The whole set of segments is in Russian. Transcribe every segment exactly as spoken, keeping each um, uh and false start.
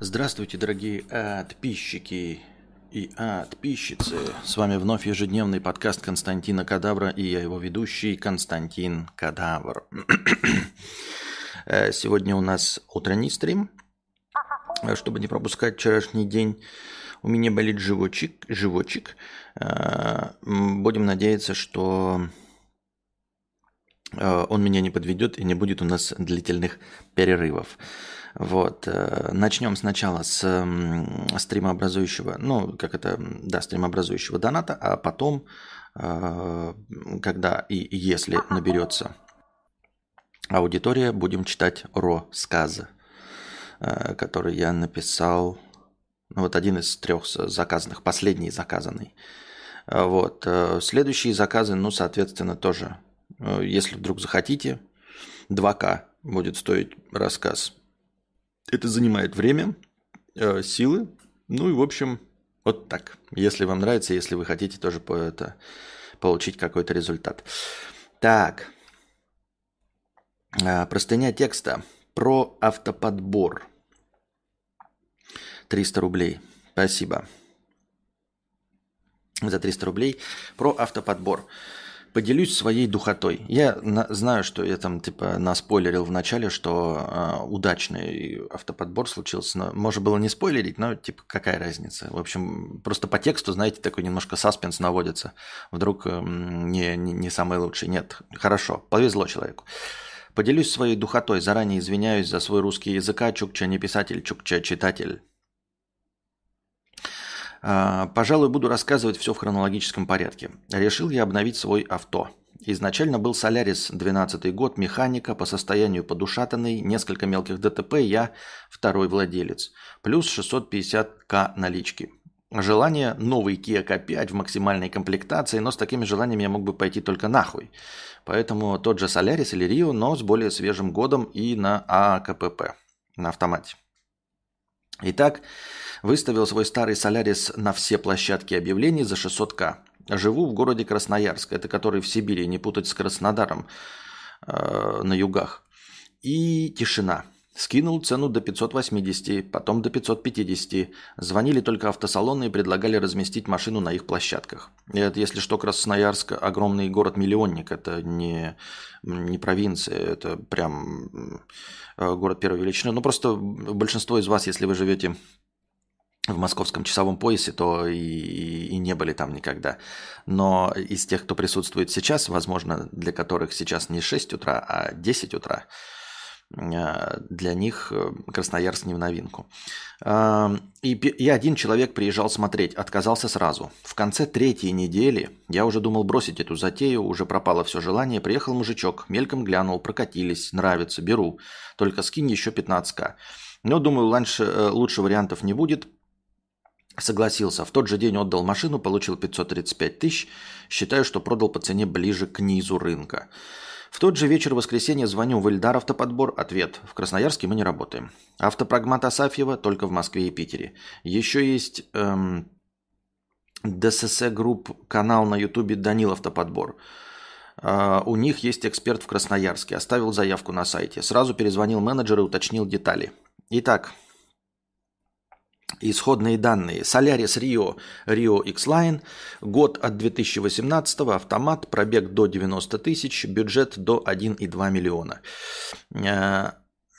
Здравствуйте, дорогие подписчики и подписчицы. С вами вновь ежедневный подкаст Константина Кадавра, и я его ведущий Константин Кадавр. Сегодня у нас утренний стрим. Чтобы не пропускать вчерашний день, у меня болит животик. животик. Будем надеяться, что он меня не подведет и не будет у нас длительных перерывов. Вот. Начнем сначала с стримообразующего, ну, как это, да, стримообразующего доната, а потом, когда и если наберется аудитория, будем читать рассказы, который я написал. Ну, вот один из трех заказанных, последний заказанный. Вот. Следующие заказы, ну, соответственно, тоже, если вдруг захотите, два тысячи будет стоить рассказ. Это занимает время, силы, ну и, в общем, вот так. Если вам нравится, если вы хотите тоже по это, получить какой-то результат. Так, простыня текста про автоподбор. триста рублей, спасибо за триста рублей. Про автоподбор. Поделюсь своей духотой. Я на, знаю, что я там типа наспойлерил в начале, что э, удачный автоподбор случился. Но можно было не спойлерить, но типа какая разница. В общем, просто по тексту, знаете, такой немножко саспенс наводится. Вдруг э, не, не, не самый лучший. Нет, хорошо, повезло человеку. Поделюсь своей духотой. Заранее извиняюсь за свой русский язык. Чукча не писатель, чукча читатель. Пожалуй, буду рассказывать все в хронологическом порядке. Решил я обновить свой авто. Изначально был Солярис, двенадцатый год, механика, по состоянию подушатанный, несколько мелких ДТП, я второй владелец. Плюс шестьсот пятьдесят тысяч налички. Желание новый Киа Ка пять в максимальной комплектации, но с такими желаниями я мог бы пойти только нахуй. Поэтому тот же Солярис или Рио, но с более свежим годом и на А К П П, на автомате. Итак, выставил свой старый Солярис на все площадки объявлений за шестьсот тысяч. Живу в городе Красноярск, это который в Сибири, не путать с Краснодаром э, на югах. И тишина. Скинул цену до пятьсот восемьдесят, потом до пятьсот пятьдесят. Звонили только автосалоны и предлагали разместить машину на их площадках. Это, если что, Красноярск – огромный город-миллионник, это не, не провинция, это прям город первой величины. Ну, просто большинство из вас, если вы живете в московском часовом поясе, то и, и, и не были там никогда. Но из тех, кто присутствует сейчас, возможно, для которых сейчас не шесть утра, а десять утра, для них Красноярск не в новинку. И, и один человек приезжал смотреть, отказался сразу. В конце третьей недели я уже думал бросить эту затею, уже пропало все желание. Приехал мужичок, мельком глянул, прокатились, нравится, беру. Только скинь еще пятнадцать тысяч. Но, думаю, лучше, лучше вариантов не будет. Согласился. В тот же день отдал машину, получил пятьсот тридцать пять тысяч. Считаю, что продал по цене ближе к низу рынка. В тот же вечер воскресенья звоню в Эльдар Автоподбор. Ответ. В Красноярске мы не работаем. Автопрагмат Асафьева только в Москве и Питере. Еще есть эм, Д С С групп канал на Ютубе Данил Автоподбор. Э, у них есть эксперт в Красноярске. Оставил заявку на сайте. Сразу перезвонил менеджер и уточнил детали. Итак, исходные данные. Solaris Rio, Rio X-Line, год от две тысячи восемнадцатого, автомат, пробег до девяносто тысяч, бюджет до один и два миллиона.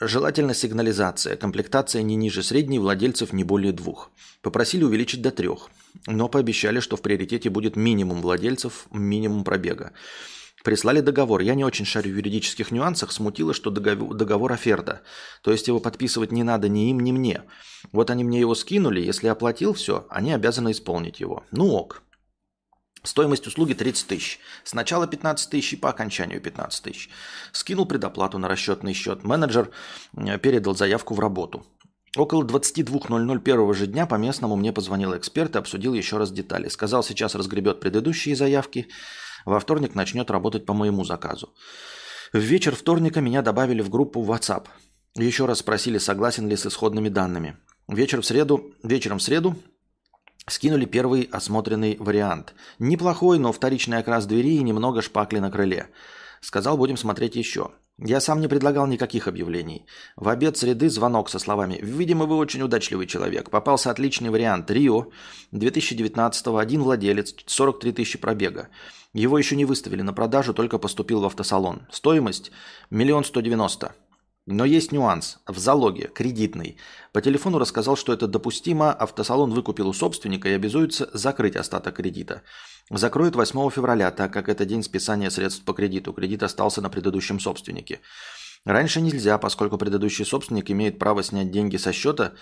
Желательно сигнализация, комплектация не ниже средней, владельцев не более двух. Попросили увеличить до трех, но пообещали, что в приоритете будет минимум владельцев, минимум пробега. Прислали договор. Я не очень шарю в юридических нюансах. Смутило, что договор, договор оферта. То есть его подписывать не надо ни им, ни мне. Вот они мне его скинули. Если оплатил все, они обязаны исполнить его. Ну ок. Стоимость услуги тридцать тысяч. Сначала пятнадцать тысяч и по окончанию пятнадцать тысяч. Скинул предоплату на расчетный счет. Менеджер передал заявку в работу. Около двадцать два ноль ноль первого же дня по местному мне позвонил эксперт и обсудил еще раз детали. Сказал, сейчас разгребет предыдущие заявки. Во вторник начнет работать по моему заказу. В вечер вторника меня добавили в группу в WhatsApp. Еще раз спросили, согласен ли с исходными данными. Вечер в среду, вечером в среду скинули первый осмотренный вариант. Неплохой, но вторичный окрас двери и немного шпакли на крыле. Сказал, будем смотреть еще. Я сам не предлагал никаких объявлений. В обед среды звонок со словами: «Видимо, вы очень удачливый человек. Попался отличный вариант. Рио две тысячи девятнадцатого, один владелец, сорок три тысячи пробега. Его еще не выставили на продажу, только поступил в автосалон. Стоимость один миллион сто девяносто тысяч. Но есть нюанс. В залоге, кредитный. По телефону рассказал, что это допустимо. Автосалон выкупил у собственника и обязуется закрыть остаток кредита. Закроют восьмого февраля, так как это день списания средств по кредиту. Кредит остался на предыдущем собственнике. Раньше нельзя, поскольку предыдущий собственник имеет право снять деньги со счета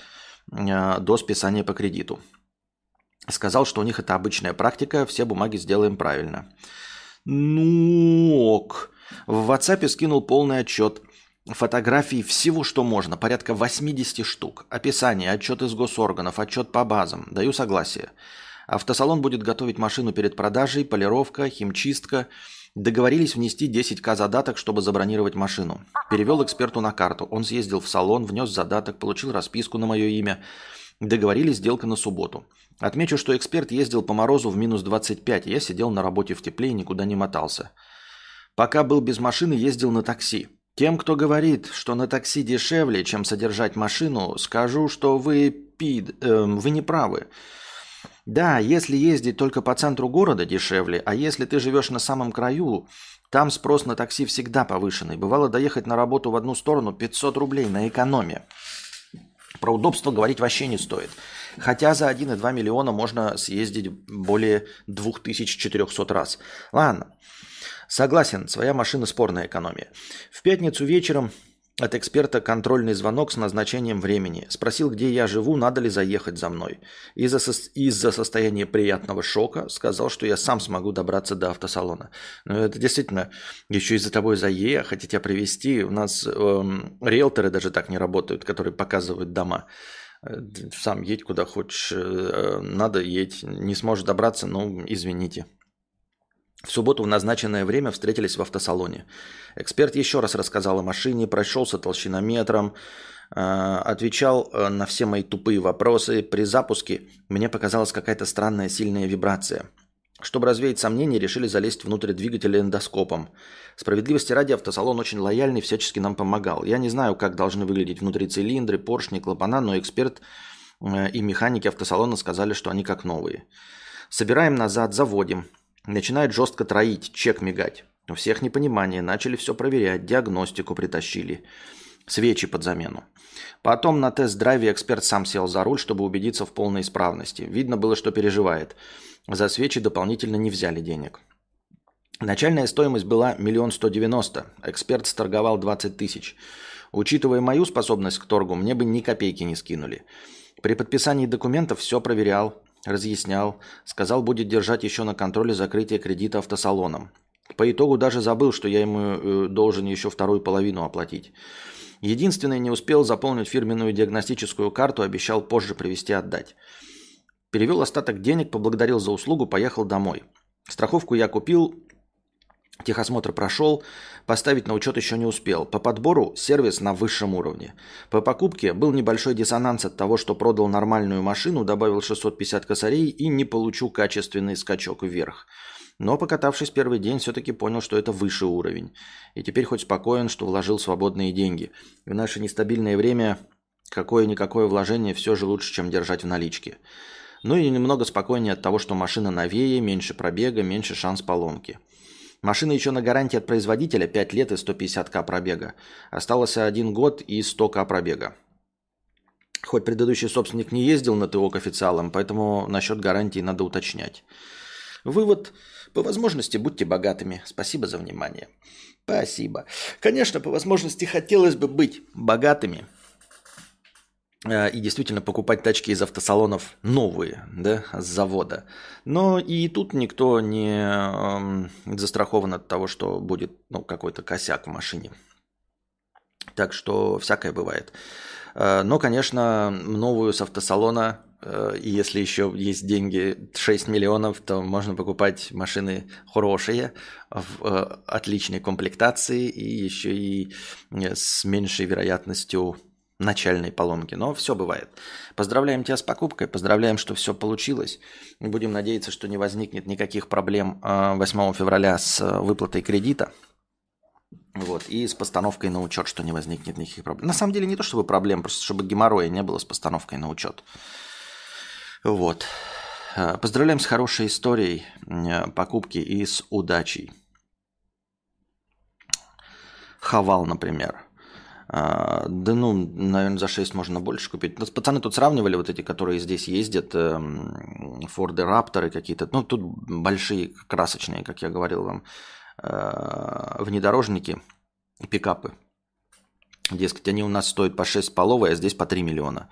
до списания по кредиту. Сказал, что у них это обычная практика, все бумаги сделаем правильно». Ну ок. В WhatsApp скинул полный отчет. Фотографии всего, что можно, порядка восемьдесят штук. Описание, отчет из госорганов, отчет по базам. Даю согласие. Автосалон будет готовить машину перед продажей, полировка, химчистка. Договорились внести десять тысяч задаток, чтобы забронировать машину. Перевел эксперту на карту. Он съездил в салон, внес задаток, получил расписку на мое имя. Договорились, сделка на субботу. Отмечу, что эксперт ездил по морозу в минус двадцать пять. Я сидел на работе в тепле и никуда не мотался. Пока был без машины, ездил на такси. Тем, кто говорит, что на такси дешевле, чем содержать машину, скажу, что вы, пид, э, вы не правы. Да, если ездить только по центру города дешевле, а если ты живешь на самом краю, там спрос на такси всегда повышенный. Бывало доехать на работу в одну сторону пятьсот рублей на экономе. Про удобство говорить вообще не стоит. Хотя за один и два миллиона можно съездить более две тысячи четыреста раз. Ладно. Согласен, своя машина спорная экономия. В пятницу вечером от эксперта контрольный звонок с назначением времени. Спросил, где я живу, надо ли заехать за мной. Из-за, со... Из-за состояния приятного шока сказал, что я сам смогу добраться до автосалона. Но это действительно еще и за тобой заехать, и тебя привезти. У нас эм, риэлторы даже так не работают, которые показывают дома. Сам едь куда хочешь, э, надо едь. Не сможешь добраться, ну извините. В субботу в назначенное время встретились в автосалоне. Эксперт еще раз рассказал о машине, прошелся толщинометром, отвечал на все мои тупые вопросы. При запуске мне показалась какая-то странная сильная вибрация. Чтобы развеять сомнения, решили залезть внутрь двигателя эндоскопом. Справедливости ради, автосалон очень лояльный, всячески нам помогал. Я не знаю, как должны выглядеть внутри цилиндры, поршни, клапана, но эксперт и механики автосалона сказали, что они как новые. Собираем назад, заводим. Начинает жестко троить, чек мигать. У всех непонимание, начали все проверять, диагностику притащили, свечи под замену. Потом на тест-драйве эксперт сам сел за руль, чтобы убедиться в полной исправности. Видно было, что переживает. За свечи дополнительно не взяли денег. Начальная стоимость была один миллион сто девяносто тысяч, эксперт сторговал двадцать тысяч. Учитывая мою способность к торгу, мне бы ни копейки не скинули. При подписании документов все проверял. Разъяснял. Сказал, будет держать еще на контроле закрытие кредита автосалоном. По итогу даже забыл, что я ему должен еще вторую половину оплатить. Единственное, не успел заполнить фирменную диагностическую карту, обещал позже привезти отдать. Перевел остаток денег, поблагодарил за услугу, поехал домой. Страховку я купил, техосмотр прошел, поставить на учет еще не успел. По подбору сервис на высшем уровне. По покупке был небольшой диссонанс от того, что продал нормальную машину, добавил шестьсот пятьдесят косарей и не получу качественный скачок вверх. Но покатавшись первый день, все-таки понял, что это высший уровень. И теперь хоть спокоен, что вложил свободные деньги. В наше нестабильное время какое-никакое вложение все же лучше, чем держать в наличке. Ну и немного спокойнее от того, что машина новее, меньше пробега, меньше шанс поломки. Машина еще на гарантии от производителя пять лет и сто пятьдесят тысяч пробега. Осталось один год и сто тысяч пробега. Хоть предыдущий собственник не ездил на ТО к официалам, поэтому насчет гарантии надо уточнять. Вывод. По возможности будьте богатыми. Спасибо за внимание. Спасибо. Конечно, по возможности хотелось бы быть богатыми. И действительно покупать тачки из автосалонов новые, да, с завода. Но и тут никто не застрахован от того, что будет, ну, какой-то косяк в машине. Так что всякое бывает. Но, конечно, новую с автосалона, если еще есть деньги шесть миллионов, то можно покупать машины хорошие, в отличной комплектации и еще и с меньшей вероятностью начальной поломки, но все бывает. Поздравляем тебя с покупкой, поздравляем, что все получилось. Будем надеяться, что не возникнет никаких проблем восьмого февраля с выплатой кредита. Вот, и с постановкой на учет, что не возникнет никаких проблем. На самом деле не то чтобы проблем, просто чтобы геморроя не было с постановкой на учет. Вот. Поздравляем с хорошей историей покупки и с удачей. Хавал, например. Да ну, наверное, за шесть можно больше купить. Пацаны тут сравнивали вот эти, которые здесь ездят, Ford Raptorы какие-то. Ну, тут большие, красочные, как я говорил вам, внедорожники и пикапы. Дескать, они у нас стоят по шесть с половиной, а здесь по три миллиона.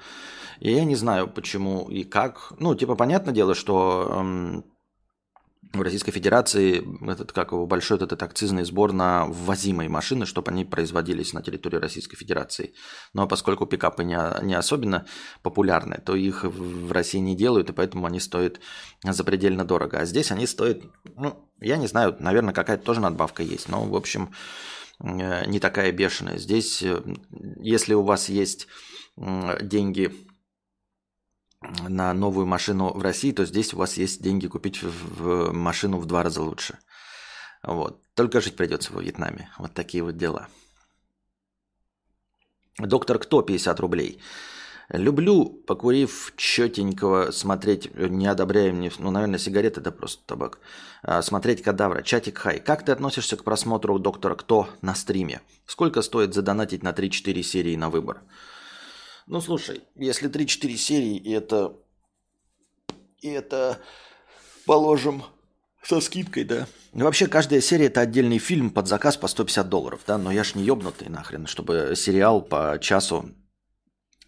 И я не знаю, почему и как. Ну, типа, понятное дело, что в Российской Федерации этот, как его, большой этот акцизный сбор на ввозимые машины, чтобы они производились на территории Российской Федерации. Но поскольку пикапы не, не особенно популярны, то их в России не делают, и поэтому они стоят запредельно дорого. А здесь они стоят, ну, я не знаю, наверное, какая-то тоже надбавка есть, но, в общем, не такая бешеная. Здесь, если у вас есть деньги на новую машину в России, то здесь у вас есть деньги купить в машину в два раза лучше. Вот. Только жить придется во Вьетнаме. Вот такие вот дела. Доктор Кто, пятьдесят рублей. Люблю, покурив четенького, смотреть, не одобряем, не... ну, наверное, сигареты, да просто табак, смотреть Кадавра. Чатик хай. Как ты относишься к просмотру Доктора Кто на стриме? Сколько стоит задонатить на три-четыре серии на выбор? Ну, слушай, если три-четыре серии, и это, и это, положим, со скидкой, да? Ну, вообще, каждая серия – это отдельный фильм под заказ по сто пятьдесят долларов, да? Но я ж не ёбнутый нахрен, чтобы сериал по часу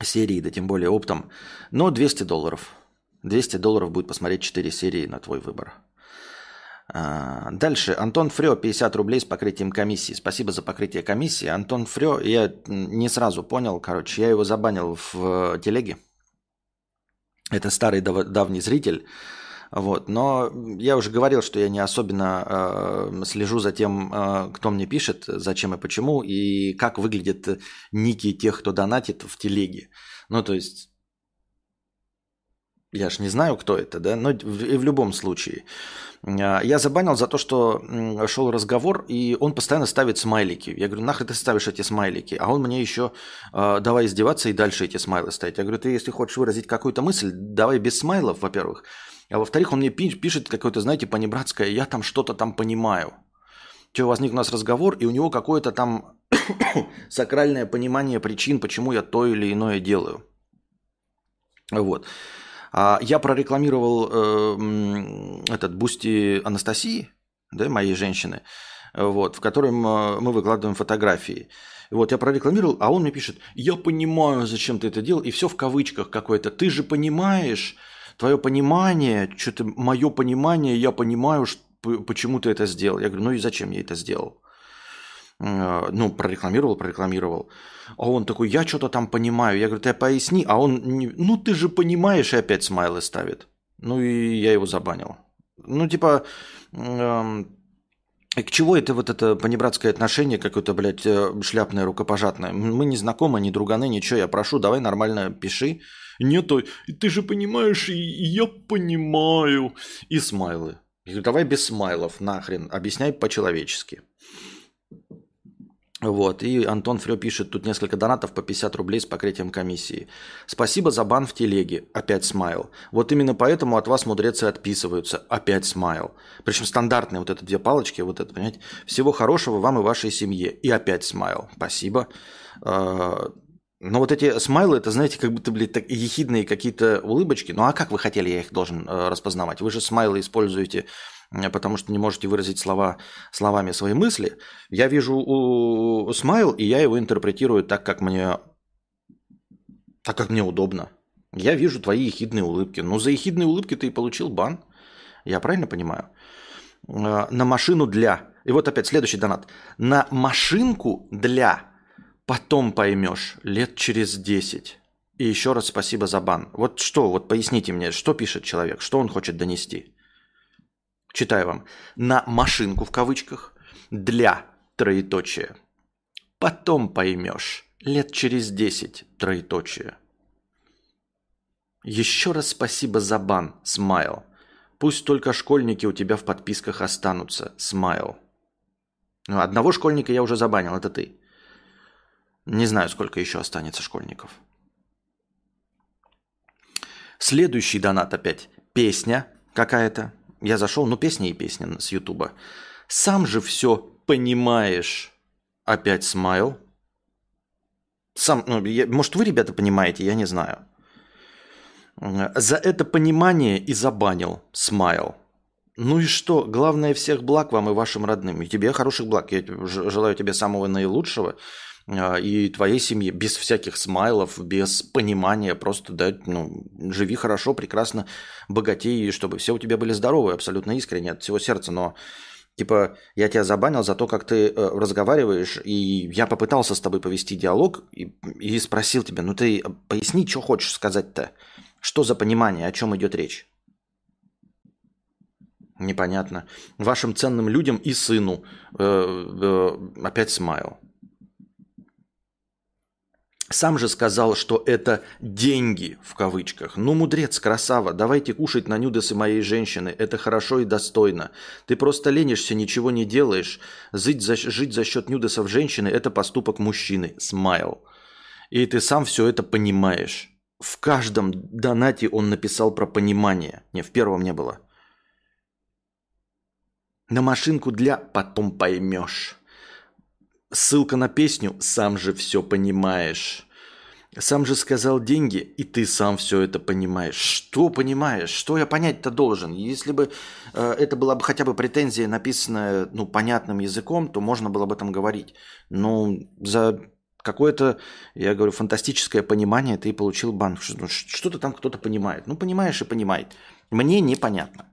серии, да тем более оптом. Но двести долларов. двести долларов будет посмотреть четыре серии на твой выбор. Дальше. Антон Фрё, пятьдесят рублей с покрытием комиссии. Спасибо за покрытие комиссии. Антон Фрё, я не сразу понял, короче, я его забанил в телеге. Это старый дав- давний зритель. Вот. Но я уже говорил, что я не особенно э, слежу за тем, э, кто мне пишет, зачем и почему, и как выглядят ники тех, кто донатит в телеге. Ну, то есть... Я ж не знаю, кто это, да, но и в любом случае. Я забанил за то, что шел разговор, и он постоянно ставит смайлики. Я говорю, нахрен ты ставишь эти смайлики? А он мне еще, давай издеваться и дальше эти смайлы ставить. Я говорю, ты если хочешь выразить какую-то мысль, давай без смайлов, во-первых. А во-вторых, он мне пишет какое-то, знаете, понебратское, я там что-то там понимаю. Че, возник у нас разговор, и у него какое-то там сакральное понимание причин, почему я то или иное делаю. Вот. Я прорекламировал э, этот Boosty Анастасии, да, моей женщины, вот, в котором мы выкладываем фотографии. Вот, я прорекламировал, а он мне пишет, я понимаю, зачем ты это делал, и все в кавычках какое-то. Ты же понимаешь, твое понимание, что-то мое понимание, я понимаю, что, почему ты это сделал. Я говорю, ну и зачем я это сделал? Ну, прорекламировал, прорекламировал. А он такой, я что-то там понимаю. Я говорю, ты поясни. А он, не... ну ты же понимаешь, и опять смайлы ставит. Ну и я его забанил. Ну типа, эм... к чему это вот это понебратское отношение какое-то, блядь, шляпное, рукопожатное? Мы не знакомы, не друганы, ничего. Я прошу, давай нормально пиши. Нет, ты же понимаешь, и я понимаю. И смайлы. Я говорю, давай без смайлов, нахрен. Объясняй по-человечески. Вот, и Антон Фрё пишет, тут несколько донатов по пятьдесят рублей с покрытием комиссии. Спасибо за бан в телеге. Опять смайл. Вот именно поэтому от вас мудрецы отписываются. Опять смайл. Причем стандартные вот эти две палочки, вот это, понимаете. Всего хорошего вам и вашей семье. И опять смайл. Спасибо. Но вот эти смайлы, это, знаете, как будто, блядь, так ехидные какие-то улыбочки. Ну а как вы хотели, я их должен распознавать? Вы же смайлы используете... потому что не можете выразить слова, словами свои мысли, я вижу смайл, и я его интерпретирую так, как мне, так, как мне удобно. Я вижу твои ехидные улыбки. Ну, за ехидные улыбки ты и получил бан. Я правильно понимаю? На машину для. И вот опять следующий донат. На машинку для. Потом поймешь. Лет через десять. И еще раз спасибо за бан. Вот что, вот поясните мне, что пишет человек, что он хочет донести. Читаю вам. На машинку в кавычках для троеточия. Потом поймешь. Лет через десять троеточие. Еще раз спасибо за бан. Смайл. Пусть только школьники у тебя в подписках останутся. Смайл. Ну, одного школьника я уже забанил, это ты. Не знаю, сколько еще останется школьников. Следующий донат опять. Песня какая-то. Я зашел, ну песня и песня с Ютуба. Сам же все понимаешь. Опять смайл. Сам, ну, я, может, вы, ребята, понимаете, я не знаю. За это понимание и забанил смайл. Ну и что? Главное, всех благ вам и вашим родным. И тебе хороших благ. Я желаю тебе самого наилучшего и твоей семье. Без всяких смайлов, без понимания. Просто да, ну, живи хорошо, прекрасно, богатей, чтобы все у тебя были здоровы, абсолютно искренне, от всего сердца. Но типа я тебя забанил за то, как ты э, разговариваешь, и я попытался с тобой повести диалог и, и спросил тебя, ну ты поясни, что хочешь сказать-то? Что за понимание, о чем идет речь? Непонятно. Вашим ценным людям и сыну. Э, э, опять смайл. Сам же сказал, что это «деньги» в кавычках. Ну, мудрец, красава, давайте кушать на нюдесы моей женщины. Это хорошо и достойно. Ты просто ленишься, ничего не делаешь. Жить за, жить за счет нюдесов женщины – это поступок мужчины. Смайл. И ты сам все это понимаешь. В каждом донате он написал про понимание. Не, в первом не было. На машинку для «потом поймешь». Ссылка на песню «Сам же все понимаешь». Сам же сказал деньги, и ты сам все это понимаешь. Что понимаешь? Что я понять-то должен? Если бы э, это была бы хотя бы претензия, написанная ну, понятным языком, то можно было об этом говорить. Но за какое-то, я говорю, фантастическое понимание ты получил бан. Что-то там кто-то понимает. Ну, понимаешь и понимает. Мне непонятно.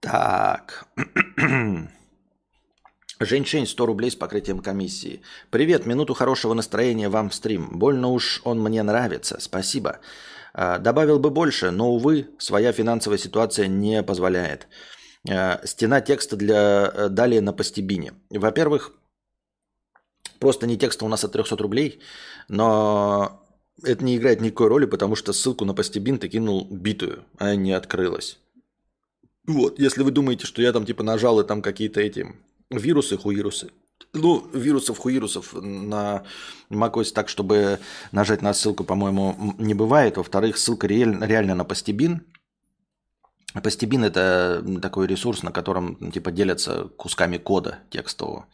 Так. Женьшень, сто рублей с покрытием комиссии. Привет, минуту хорошего настроения вам в стрим. Больно уж он мне нравится, спасибо. Добавил бы больше, но, увы, своя финансовая ситуация не позволяет. Стена текста для далее на Pastebin. Во-первых, просто не текста у нас от триста рублей, но это не играет никакой роли, потому что ссылку на Pastebin ты кинул битую, а не открылась. Вот, если вы думаете, что я там типа нажал и там какие-то эти вирусы, хуирусы. Ну, вирусов, хуирусов на macOS так, чтобы нажать на ссылку, по-моему, не бывает. Во-вторых, ссылка реально, реально на Pastebin. Pastebin – это такой ресурс, на котором типа делятся кусками кода текстового.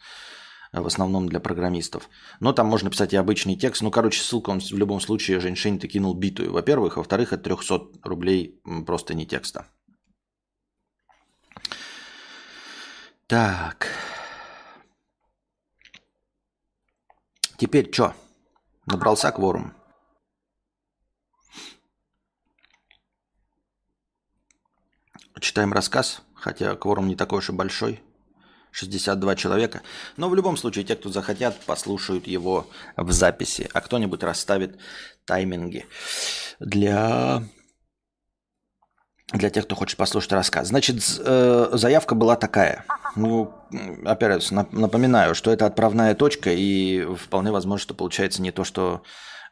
В основном для программистов. Но там можно писать и обычный текст. Ну, короче, ссылку он в любом случае, Женьшень, ты кинул битую. Во-первых. Во-вторых, от триста рублей просто не текста. Так, теперь чё? Набрался кворум. Читаем рассказ, хотя кворум не такой уж и большой, шестьдесят два человека. Но в любом случае те, кто захотят, послушают его в записи, а кто-нибудь расставит тайминги для... Для тех, кто хочет послушать рассказ. Значит, заявка была такая. Ну, опять раз, напоминаю, что это отправная точка, и вполне возможно, что получается не то, что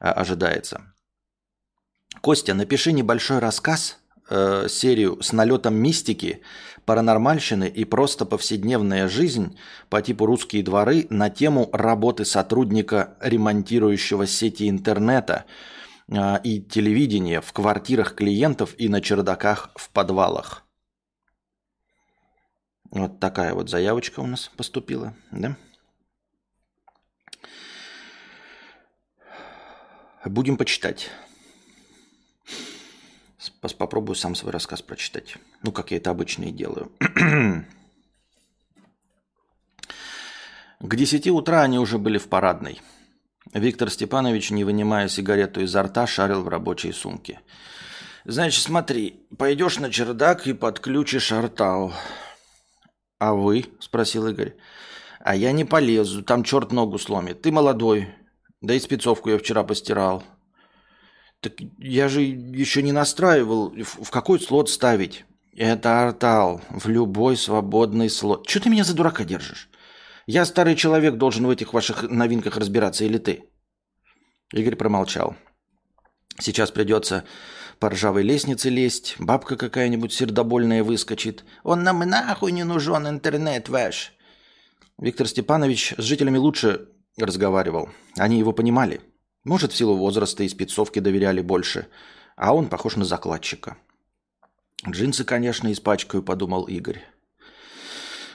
ожидается. Костя, напиши небольшой рассказ, серию с налетом мистики, паранормальщины и просто повседневная жизнь по типу «Русские дворы» на тему работы сотрудника, ремонтирующего сети интернета и телевидение в квартирах клиентов и на чердаках в подвалах. Вот такая вот заявочка у нас поступила, да? Будем почитать. Попробую сам свой рассказ прочитать. Ну, как я это обычно и делаю. К десяти утра они уже были в парадной. Виктор Степанович, не вынимая сигарету изо рта, шарил в рабочей сумке. «Значит, смотри, пойдешь на чердак и подключишь артау». «А вы?» – спросил Игорь. «А я не полезу, там черт ногу сломит. Ты молодой, да и спецовку я вчера постирал». «Так я же еще не настраивал, в какой слот ставить?» «Это артау, в любой свободный слот». «Чего ты меня за дурака держишь?» Я, старый человек, должен в этих ваших новинках разбираться, или ты? Игорь промолчал. Сейчас придется по ржавой лестнице лезть, бабка какая-нибудь сердобольная выскочит. Он нам нахуй не нужен, интернет ваш. Виктор Степанович с жителями лучше разговаривал. Они его понимали. Может, в силу возраста и спецовки доверяли больше. А он похож на закладчика. Джинсы, конечно, испачкаю, подумал Игорь.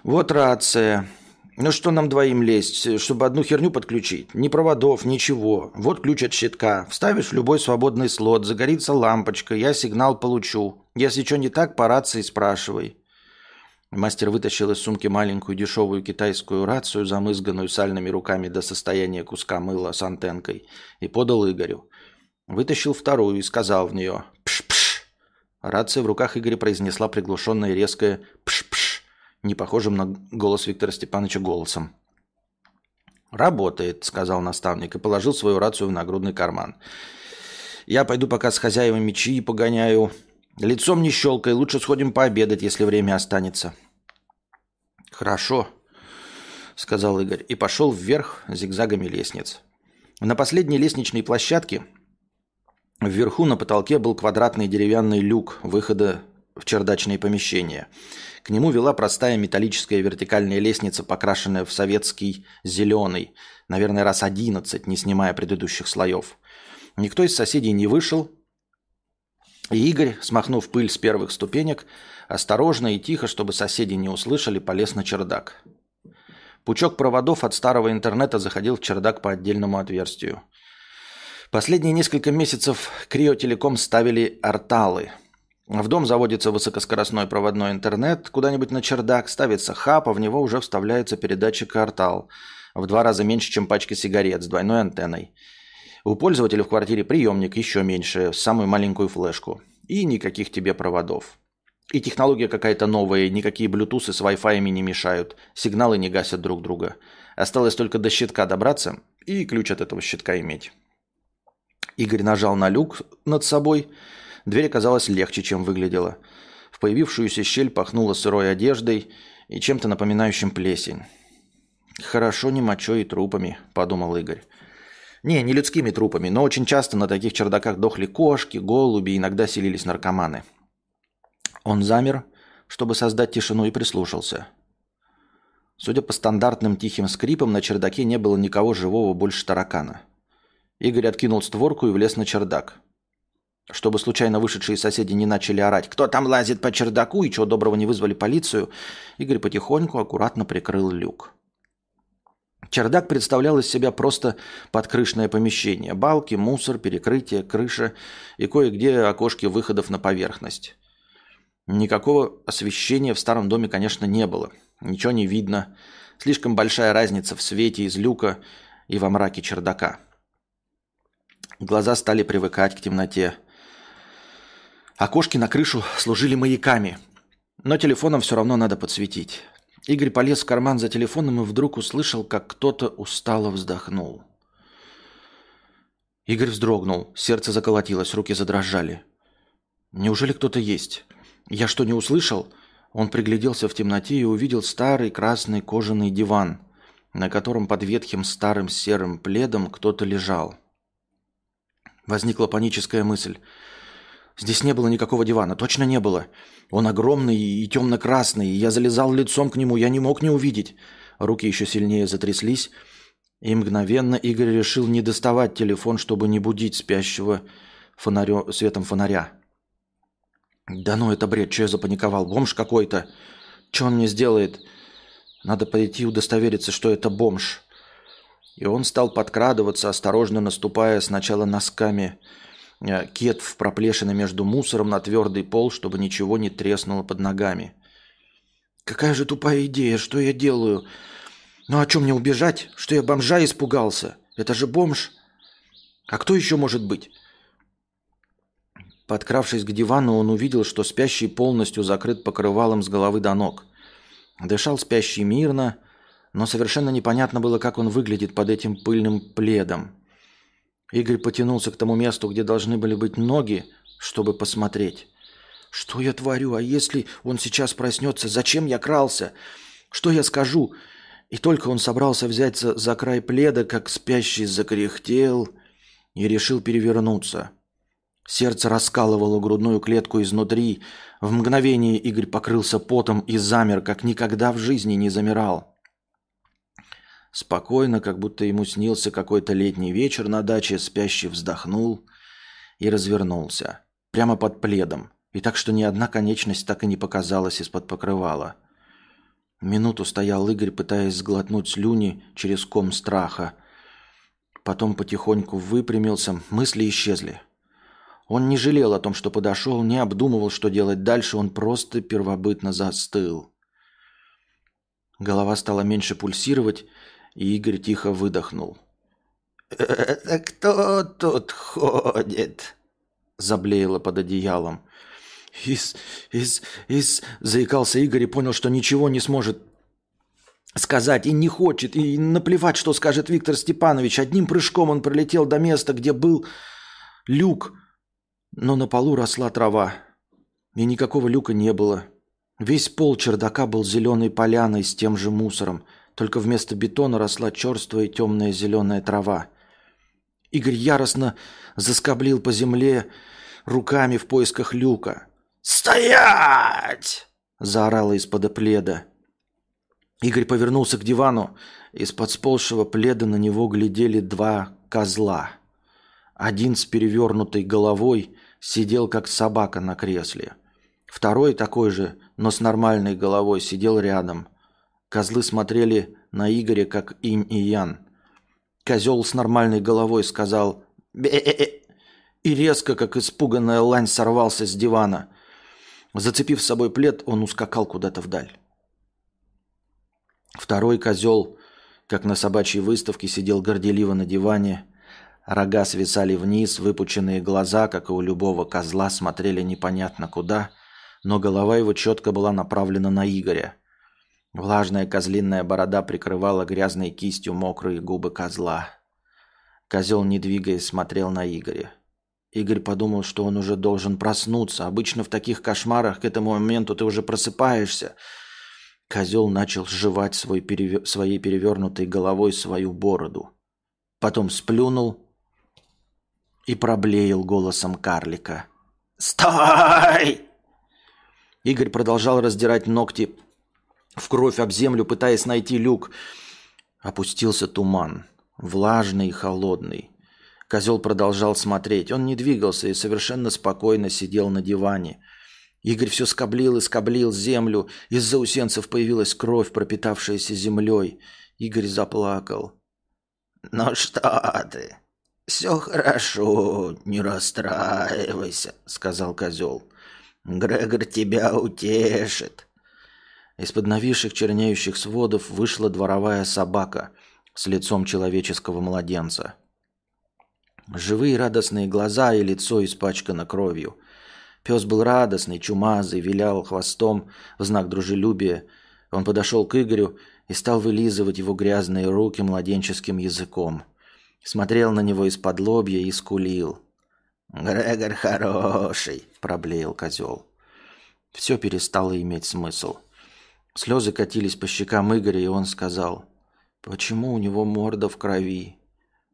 Вот рация. Ну что нам двоим лезть, чтобы одну херню подключить? Ни проводов, ничего. Вот ключ от щитка. Вставишь в любой свободный слот, загорится лампочка, я сигнал получу. Если что не так, по рации спрашивай. Мастер вытащил из сумки маленькую дешевую китайскую рацию, замызганную сальными руками до состояния куска мыла с антенкой, и подал Игорю. Вытащил вторую и сказал в нее «пш-пш». Рация в руках Игоря произнесла приглушенное и резкое «пш-пш», не похожим на голос Виктора Степановича голосом. «Работает», — сказал наставник и положил свою рацию в нагрудный карман. «Я пойду пока с хозяевами чаи погоняю. Лицом не щелкай, лучше сходим пообедать, если время останется». «Хорошо», — сказал Игорь и пошел вверх зигзагами лестниц. На последней лестничной площадке вверху на потолке был квадратный деревянный люк выхода в чердачные помещения. К нему вела простая металлическая вертикальная лестница, покрашенная в советский зеленый, наверное, раз одиннадцать, не снимая предыдущих слоев. Никто из соседей не вышел, и Игорь, смахнув пыль с первых ступенек, осторожно и тихо, чтобы соседи не услышали, полез на чердак. Пучок проводов от старого интернета заходил в чердак по отдельному отверстию. Последние несколько месяцев Криотелеком ставили арталы. В дом заводится высокоскоростной проводной интернет, куда-нибудь на чердак ставится хаб, а в него уже вставляется передатчик «Артал» в два раза меньше, чем пачка сигарет с двойной антенной. У пользователя в квартире приемник еще меньше, самую маленькую флешку. И никаких тебе проводов. И технология какая-то новая, никакие блютусы с вай-фай не мешают, сигналы не гасят друг друга. Осталось только до щитка добраться и ключ от этого щитка иметь. Игорь нажал на люк над собой. Дверь оказалась легче, чем выглядела. В появившуюся щель пахнуло сырой одеждой и чем-то напоминающим плесень. «Хорошо не мочой и трупами», – подумал Игорь. Не, не людскими трупами, но очень часто на таких чердаках дохли кошки, голуби, иногда селились наркоманы. Он замер, чтобы создать тишину, и прислушался. Судя по стандартным тихим скрипам, на чердаке не было никого живого больше таракана. Игорь откинул створку и влез на чердак. Чтобы случайно вышедшие соседи не начали орать «Кто там лазит по чердаку?» и чего доброго не вызвали полицию, Игорь потихоньку аккуратно прикрыл люк. Чердак представлял из себя просто подкрышное помещение. Балки, мусор, перекрытие, крыша и кое-где окошки выходов на поверхность. Никакого освещения в старом доме, конечно, не было. Ничего не видно. Слишком большая разница в свете из люка и во мраке чердака. Глаза стали привыкать к темноте. Окошки на крышу служили маяками, но телефоном все равно надо подсветить. Игорь полез в карман за телефоном и вдруг услышал, как кто-то устало вздохнул. Игорь вздрогнул, сердце заколотилось, руки задрожали. «Неужели кто-то есть? Я что, не услышал?» Он пригляделся в темноте и увидел старый красный кожаный диван, на котором под ветхим старым серым пледом кто-то лежал. Возникла паническая мысль. Здесь не было никакого дивана, точно не было. Он огромный и темно-красный, я залезал лицом к нему, я не мог не увидеть. Руки еще сильнее затряслись, и мгновенно Игорь решил не доставать телефон, чтобы не будить спящего фонарё... светом фонаря. Да ну это бред, что я запаниковал, бомж какой-то. Что он мне сделает? Надо пойти удостовериться, что это бомж. И он стал подкрадываться, осторожно наступая сначала носками кетов, проплешины между мусором на твердый пол, чтобы ничего не треснуло под ногами. «Какая же тупая идея! Что я делаю? Ну а что мне убежать? Что я бомжа испугался? Это же бомж! А кто еще может быть?» Подкравшись к дивану, он увидел, что спящий полностью закрыт покрывалом с головы до ног. Дышал спящий мирно, но совершенно непонятно было, как он выглядит под этим пыльным пледом. Игорь потянулся к тому месту, где должны были быть ноги, чтобы посмотреть. «Что я творю? А если он сейчас проснется? Зачем я крался? Что я скажу?» И только он собрался взяться за край пледа, как спящий закряхтел и решил перевернуться. Сердце раскалывало грудную клетку изнутри. В мгновение Игорь покрылся потом и замер, как никогда в жизни не замирал. Спокойно, как будто ему снился какой-то летний вечер на даче, спящий вздохнул и развернулся. Прямо под пледом. И так, что ни одна конечность так и не показалась из-под покрывала. Минуту стоял Игорь, пытаясь сглотнуть слюни через ком страха. Потом потихоньку выпрямился, мысли исчезли. Он не жалел о том, что подошел, не обдумывал, что делать дальше, он просто первобытно застыл. Голова стала меньше пульсировать, и Игорь тихо выдохнул. «Это кто тут ходит?» – заблеяло под одеялом. «Ис... Ис... Ис...» – заикался Игорь и понял, что ничего не сможет сказать и не хочет, и наплевать, что скажет Виктор Степанович. Одним прыжком он пролетел до места, где был люк, но на полу росла трава, и никакого люка не было. Весь пол чердака был зеленой поляной с тем же мусором, только вместо бетона росла черствая темная зеленая трава. Игорь яростно заскоблил по земле руками в поисках люка. «Стоять!» – заорала из-под пледа. Игорь повернулся к дивану. Из-под сползшего пледа на него глядели два козла. Один с перевернутой головой сидел, как собака на кресле. Второй такой же, но с нормальной головой, сидел рядом. Козлы смотрели на Игоря, как инь и ян. Козел с нормальной головой сказал «бе-э-э» и резко, как испуганная лань, сорвался с дивана. Зацепив с собой плед, он ускакал куда-то вдаль. Второй козел, как на собачьей выставке, сидел горделиво на диване. Рога свисали вниз, выпученные глаза, как и у любого козла, смотрели непонятно куда, но голова его четко была направлена на Игоря. Влажная козлиная борода прикрывала грязной кистью мокрые губы козла. Козел, не двигаясь, смотрел на Игоря. Игорь подумал, что он уже должен проснуться. Обычно в таких кошмарах к этому моменту ты уже просыпаешься. Козел начал жевать свой перевер... своей перевернутой головой свою бороду. Потом сплюнул и проблеял голосом карлика. «Стой!» Игорь продолжал раздирать ногти в кровь об землю, пытаясь найти люк. Опустился туман, влажный и холодный. Козел продолжал смотреть. Он не двигался и совершенно спокойно сидел на диване. Игорь все скоблил и скоблил землю. Из заусенцев появилась кровь, пропитавшаяся землей. Игорь заплакал. «Ну что ты? Все хорошо, не расстраивайся», — сказал козел. «Грегор тебя утешит». Из-под нависших чернеющих сводов вышла дворовая собака с лицом человеческого младенца. Живые радостные глаза и лицо испачкано кровью. Пес был радостный, чумазый, вилял хвостом в знак дружелюбия. Он подошел к Игорю и стал вылизывать его грязные руки младенческим языком. Смотрел на него из-под лобья и скулил. «Грегор хороший», – проблеял козел. Все перестало иметь смысл. Слезы катились по щекам Игоря, и он сказал: «Почему у него морда в крови?»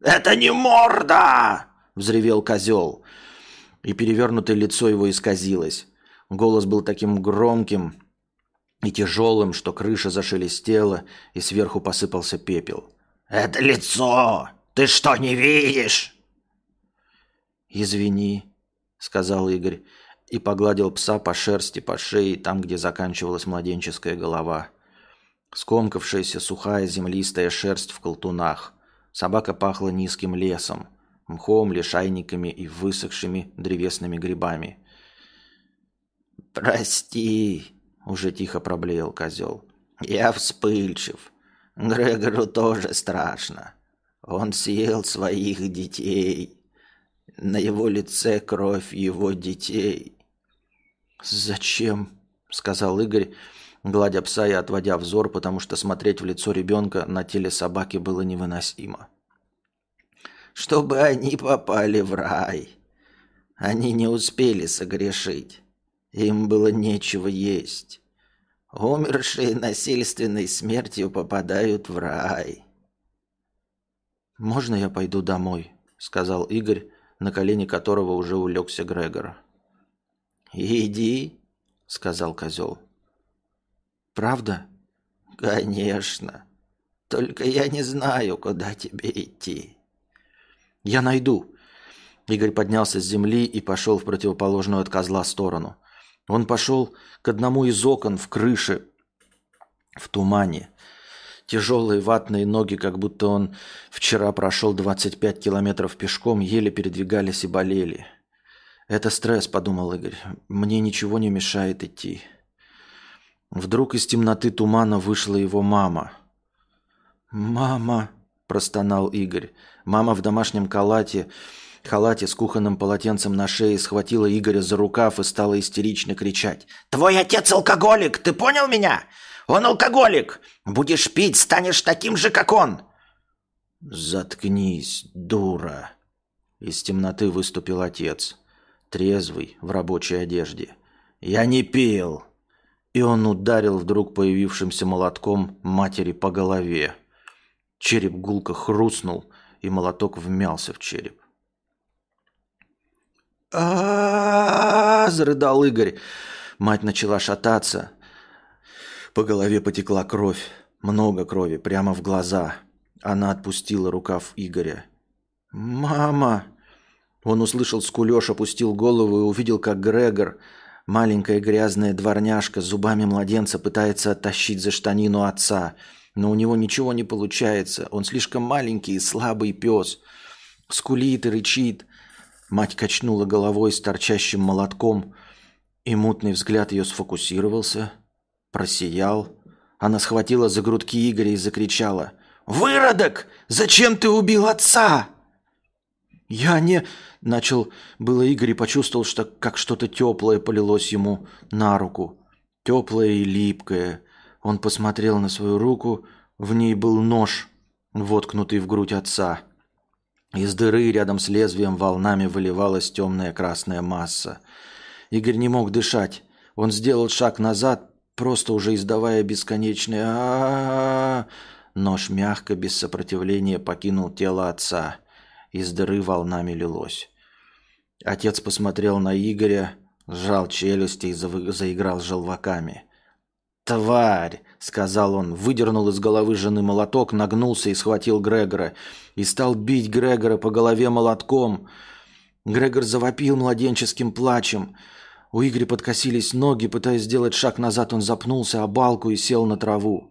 «Это не морда!» – взревел козел. И перевернутое лицо его исказилось. Голос был таким громким и тяжелым, что крыша зашелестела, и сверху посыпался пепел. «Это лицо! Ты что, не видишь?» «Извини», — сказал Игорь, и погладил пса по шерсти, по шее, там, где заканчивалась младенческая голова. Скомкавшаяся сухая землистая шерсть в колтунах. Собака пахла низким лесом, мхом, лишайниками и высохшими древесными грибами. «Прости», — уже тихо проблеял козел. «Я вспыльчив. Грегору тоже страшно. Он съел своих детей. На его лице кровь его детей». «Зачем?» — сказал Игорь, гладя пса и отводя взор, потому что смотреть в лицо ребенка на теле собаки было невыносимо. «Чтобы они попали в рай. Они не успели согрешить. Им было нечего есть. Умершие насильственной смертью попадают в рай». «Можно я пойду домой?» — сказал Игорь, на колени которого уже улегся Грегор. «Иди», сказал козел. «Правда?» «Конечно. Только я не знаю, куда тебе идти». «Я найду». Игорь поднялся с земли и пошел в противоположную от козла сторону. Он пошел к одному из окон в крыше, в тумане. Тяжелые ватные ноги, как будто он вчера прошел двадцать пять километров пешком, еле передвигались и болели. «Это стресс», — подумал Игорь. «Мне ничего не мешает идти». Вдруг из темноты тумана вышла его мама. «Мама!» – простонал Игорь. Мама в домашнем халате, халате с кухонным полотенцем на шее схватила Игоря за рукав и стала истерично кричать. «Твой отец алкоголик! Ты понял меня? Он алкоголик! Будешь пить, станешь таким же, как он!» «Заткнись, дура!» Из темноты выступил отец, трезвый, в рабочей одежде. «Я не пил!» И он ударил вдруг появившимся молотком матери по голове. Череп гулко хрустнул, и молоток вмялся в череп. «А-а-а-а-а!» – зарыдал Игорь. Мать начала шататься. По голове потекла кровь. Много крови, прямо в глаза. Она отпустила рукав Игоря. «Мама!» Он услышал скулёж, опустил голову и увидел, как Грегор... Маленькая грязная дворняжка зубами младенца пытается оттащить за штанину отца, но у него ничего не получается. Он слишком маленький и слабый пес. Скулит и рычит. Мать качнула головой с торчащим молотком, и мутный взгляд ее сфокусировался, просиял. Она схватила за грудки Игоря и закричала. «Выродок! Зачем ты убил отца?» «Я не...» – начал было Игорь и почувствовал, что как что-то теплое полилось ему на руку. Теплое и липкое. Он посмотрел на свою руку, в ней был нож, воткнутый в грудь отца. Из дыры рядом с лезвием волнами выливалась темная красная масса. Игорь не мог дышать. Он сделал шаг назад, просто уже издавая бесконечное «а-а-а-а». Нож мягко, без сопротивления покинул тело отца. Из дыры волнами лилось. Отец посмотрел на Игоря, сжал челюсти и заиграл желваками. «Тварь!» – сказал он, выдернул из головы жены молоток, нагнулся и схватил Грегора. И стал бить Грегора по голове молотком. Грегор завопил младенческим плачем. У Игоря подкосились ноги, пытаясь сделать шаг назад, он запнулся о балку и сел на траву.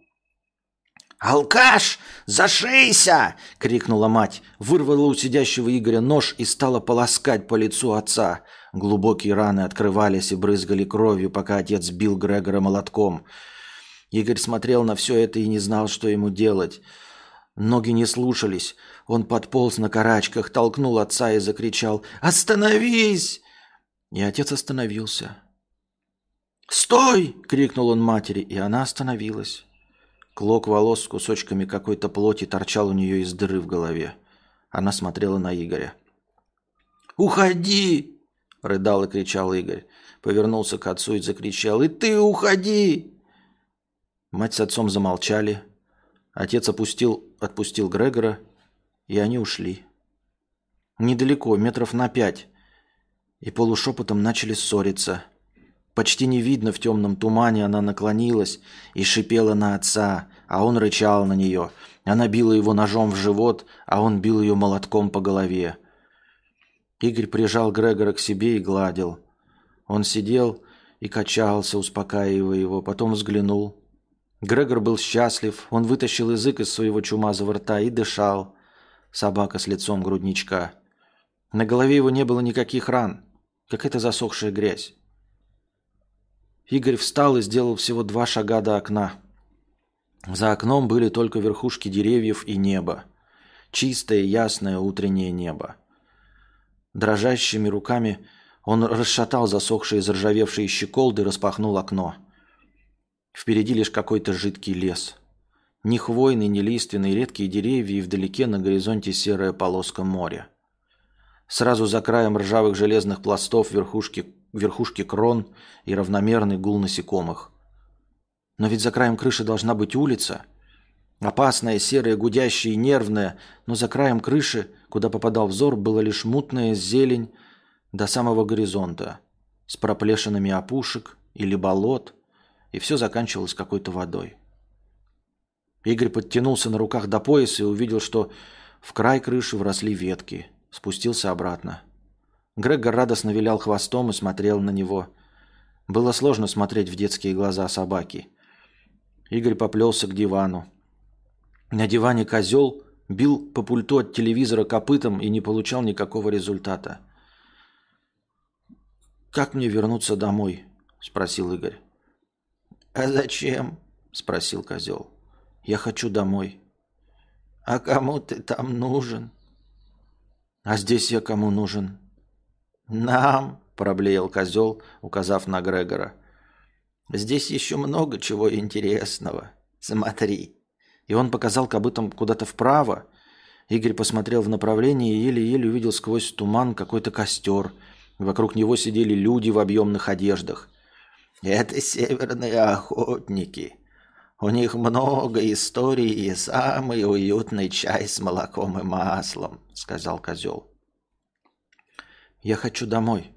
«Алкаш, зашейся!» – крикнула мать, вырвала у сидящего Игоря нож и стала полоскать по лицу отца. Глубокие раны открывались и брызгали кровью, пока отец бил Грегора молотком. Игорь смотрел на все это и не знал, что ему делать. Ноги не слушались. Он подполз на карачках, толкнул отца и закричал «Остановись!» И отец остановился. «Стой!» – крикнул он матери, и она остановилась. Клок волос с кусочками какой-то плоти торчал у нее из дыры в голове. Она смотрела на Игоря. «Уходи!» – рыдал и кричал Игорь. Повернулся к отцу и закричал. «И ты уходи!» Мать с отцом замолчали. Отец опустил, отпустил Грегора, и они ушли. Недалеко, метров на пять. И полушепотом начали ссориться. Почти не видно в темном тумане, она наклонилась и шипела на отца, а он рычал на нее. Она била его ножом в живот, а он бил ее молотком по голове. Игорь прижал Грегора к себе и гладил. Он сидел и качался, успокаивая его, потом взглянул. Грегор был счастлив, он вытащил язык из своего чумазого рта и дышал. Собака с лицом грудничка. На голове его не было никаких ран, какая-то засохшая грязь. Игорь встал и сделал всего два шага до окна. За окном были только верхушки деревьев и небо. Чистое, ясное утреннее небо. Дрожащими руками он расшатал засохшие, заржавевшие щеколды и распахнул окно. Впереди лишь какой-то жидкий лес. Ни хвойный, ни лиственный, редкие деревья и вдалеке на горизонте серая полоска моря. Сразу за краем ржавых железных пластов верхушки верхушки крон и равномерный гул насекомых. Но ведь за краем крыши должна быть улица. Опасное, серое, гудящее и нервное, но за краем крыши, куда попадал взор, была лишь мутная зелень до самого горизонта, с проплешинами опушек или болот, и все заканчивалось какой-то водой. Игорь подтянулся на руках до пояса и увидел, что в край крыши вросли ветки. Спустился обратно. Грегор радостно вилял хвостом и смотрел на него. Было сложно смотреть в детские глаза собаки. Игорь поплелся к дивану. На диване козел бил по пульту от телевизора копытом и не получал никакого результата. «Как мне вернуться домой?» – спросил Игорь. «А зачем?» – спросил козел. «Я хочу домой». «А кому ты там нужен?» «А здесь я кому нужен?» «Нам», – проблеял козел, указав на Грегора. «Здесь еще много чего интересного. Смотри». И он показал копытом куда-то вправо. Игорь посмотрел в направлении и еле-еле увидел сквозь туман какой-то костер. Вокруг него сидели люди в объемных одеждах. «Это северные охотники. У них много историй и самый уютный чай с молоком и маслом», — сказал козел. «Я хочу домой».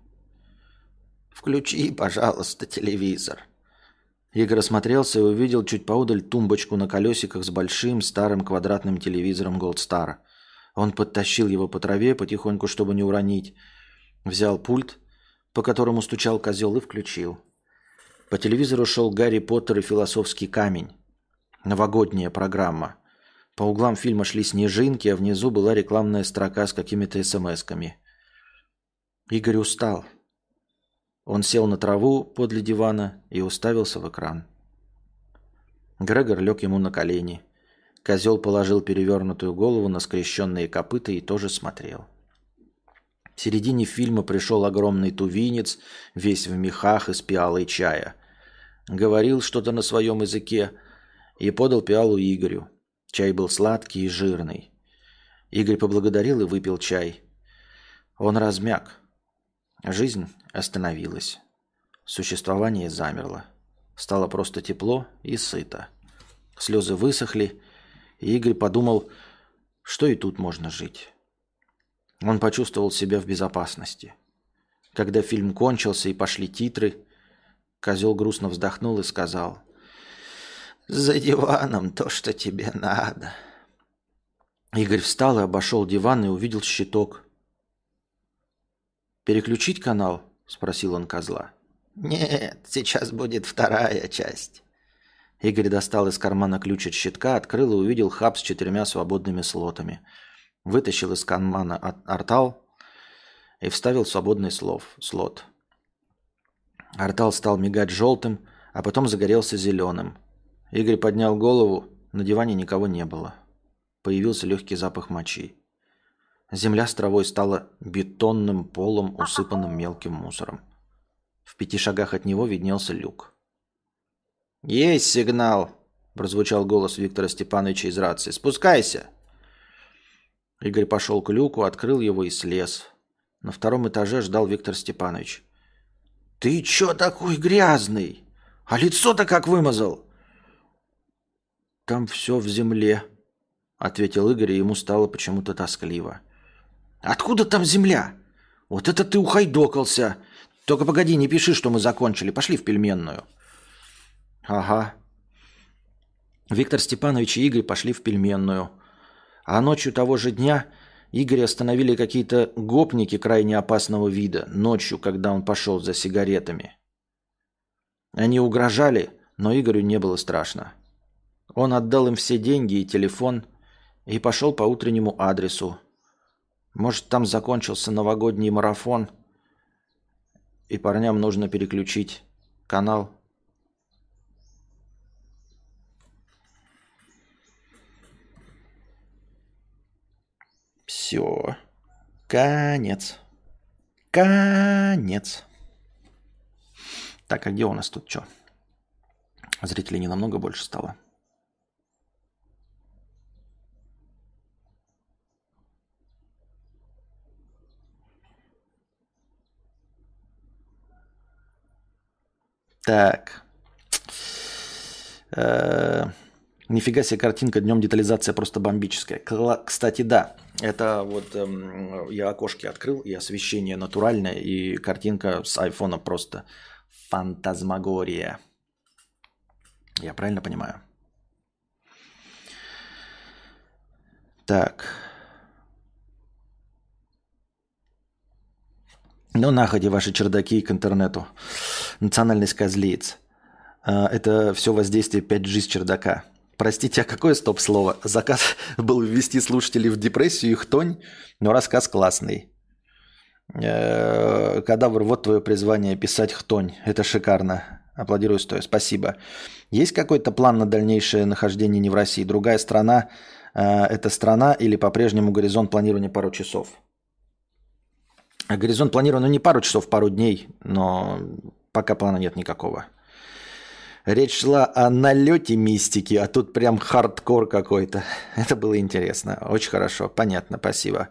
«Включи, пожалуйста, телевизор». Игорь осмотрелся и увидел чуть поодаль тумбочку на колесиках с большим старым квадратным телевизором Goldstar. Он подтащил его по траве потихоньку, чтобы не уронить. Взял пульт, по которому стучал козел, и включил. По телевизору шел «Гарри Поттер и философский камень». Новогодняя программа. По углам фильма шли снежинки, а внизу была рекламная строка с какими-то смс-ками. Игорь устал. Он сел на траву подле дивана и уставился в экран. Грегор лег ему на колени. Козел положил перевернутую голову на скрещенные копыта и тоже смотрел. В середине фильма пришел огромный тувинец, весь в мехах и с пиалой чая. Говорил что-то на своем языке и подал пиалу Игорю. Чай был сладкий и жирный. Игорь поблагодарил и выпил чай. Он размяк. Жизнь остановилась. Существование замерло. Стало просто тепло и сыто. Слезы высохли, и Игорь подумал, что и тут можно жить. Он почувствовал себя в безопасности. Когда фильм кончился и пошли титры, козел грустно вздохнул и сказал: «За диваном то, что тебе надо». Игорь встал и обошел диван и увидел щиток. «Переключить канал?» – спросил он козла. «Нет, сейчас будет вторая часть». Игорь достал из кармана ключ от щитка, открыл и увидел хаб с четырьмя свободными слотами. Вытащил из кармана ортал и вставил свободный слов, слот. Ортал стал мигать желтым, а потом загорелся зеленым. Игорь поднял голову, на диване никого не было. Появился легкий запах мочи. Земля с травой стала бетонным полом, усыпанным мелким мусором. В пяти шагах от него виднелся люк. «Есть сигнал!» – прозвучал голос Виктора Степановича из рации. «Спускайся!» Игорь пошел к люку, открыл его и слез. На втором этаже ждал Виктор Степанович. «Ты че такой грязный? А лицо-то как вымазал?» «Там все в земле», — ответил Игорь, и ему стало почему-то тоскливо. «Откуда там земля? Вот это ты ухайдокался! Только погоди, не пиши, что мы закончили. Пошли в пельменную». «Ага». Виктор Степанович и Игорь пошли в пельменную. А ночью того же дня Игоря остановили какие-то гопники крайне опасного вида, ночью, когда он пошел за сигаретами. Они угрожали, но Игорю не было страшно. Он отдал им все деньги и телефон и пошел по утреннему адресу. Может, там закончился новогодний марафон, и парням нужно переключить канал. Все. Конец. Конец. Так, а где у нас тут что? Зрителей не намного больше стало. Так. Нифига себе картинка, днем детализация просто бомбическая. Кстати, да, это вот эм, я окошки открыл, и освещение натуральное, и картинка с айфона просто фантазмагория. Я правильно понимаю? Так. Ну, находи ваши чердаки к интернету. Национальность козлиец. Это все воздействие пять джи с чердака. Простите, а какое стоп-слово? Заказ был ввести слушателей в депрессию и хтонь, но рассказ классный. Кадавр, вот твое призвание писать хтонь. Это шикарно. Аплодирую стоя. Спасибо. Есть какой-то план на дальнейшее нахождение не в России? Другая страна – это страна или по-прежнему горизонт планирования пару часов? Горизонт планирования ну, не пару часов, пару дней, но пока плана нет никакого. Речь шла о налете мистики, а тут прям хардкор какой-то. Это было интересно. Очень хорошо. Понятно, спасибо.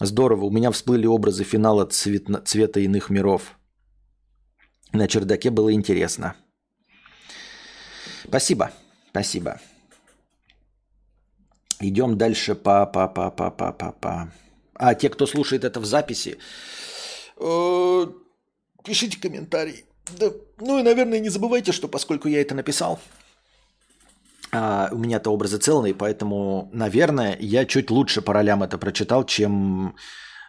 Здорово. У меня всплыли образы финала цвет... «Цвета иных миров». На чердаке было интересно. Спасибо. Спасибо. Идем дальше по... по, по, по, по, по, по. А те, кто слушает это в записи, пишите комментарий. Да, ну и, наверное, не забывайте, что поскольку я это написал, а у меня-то образы целые, поэтому, наверное, я чуть лучше по ролям это прочитал, чем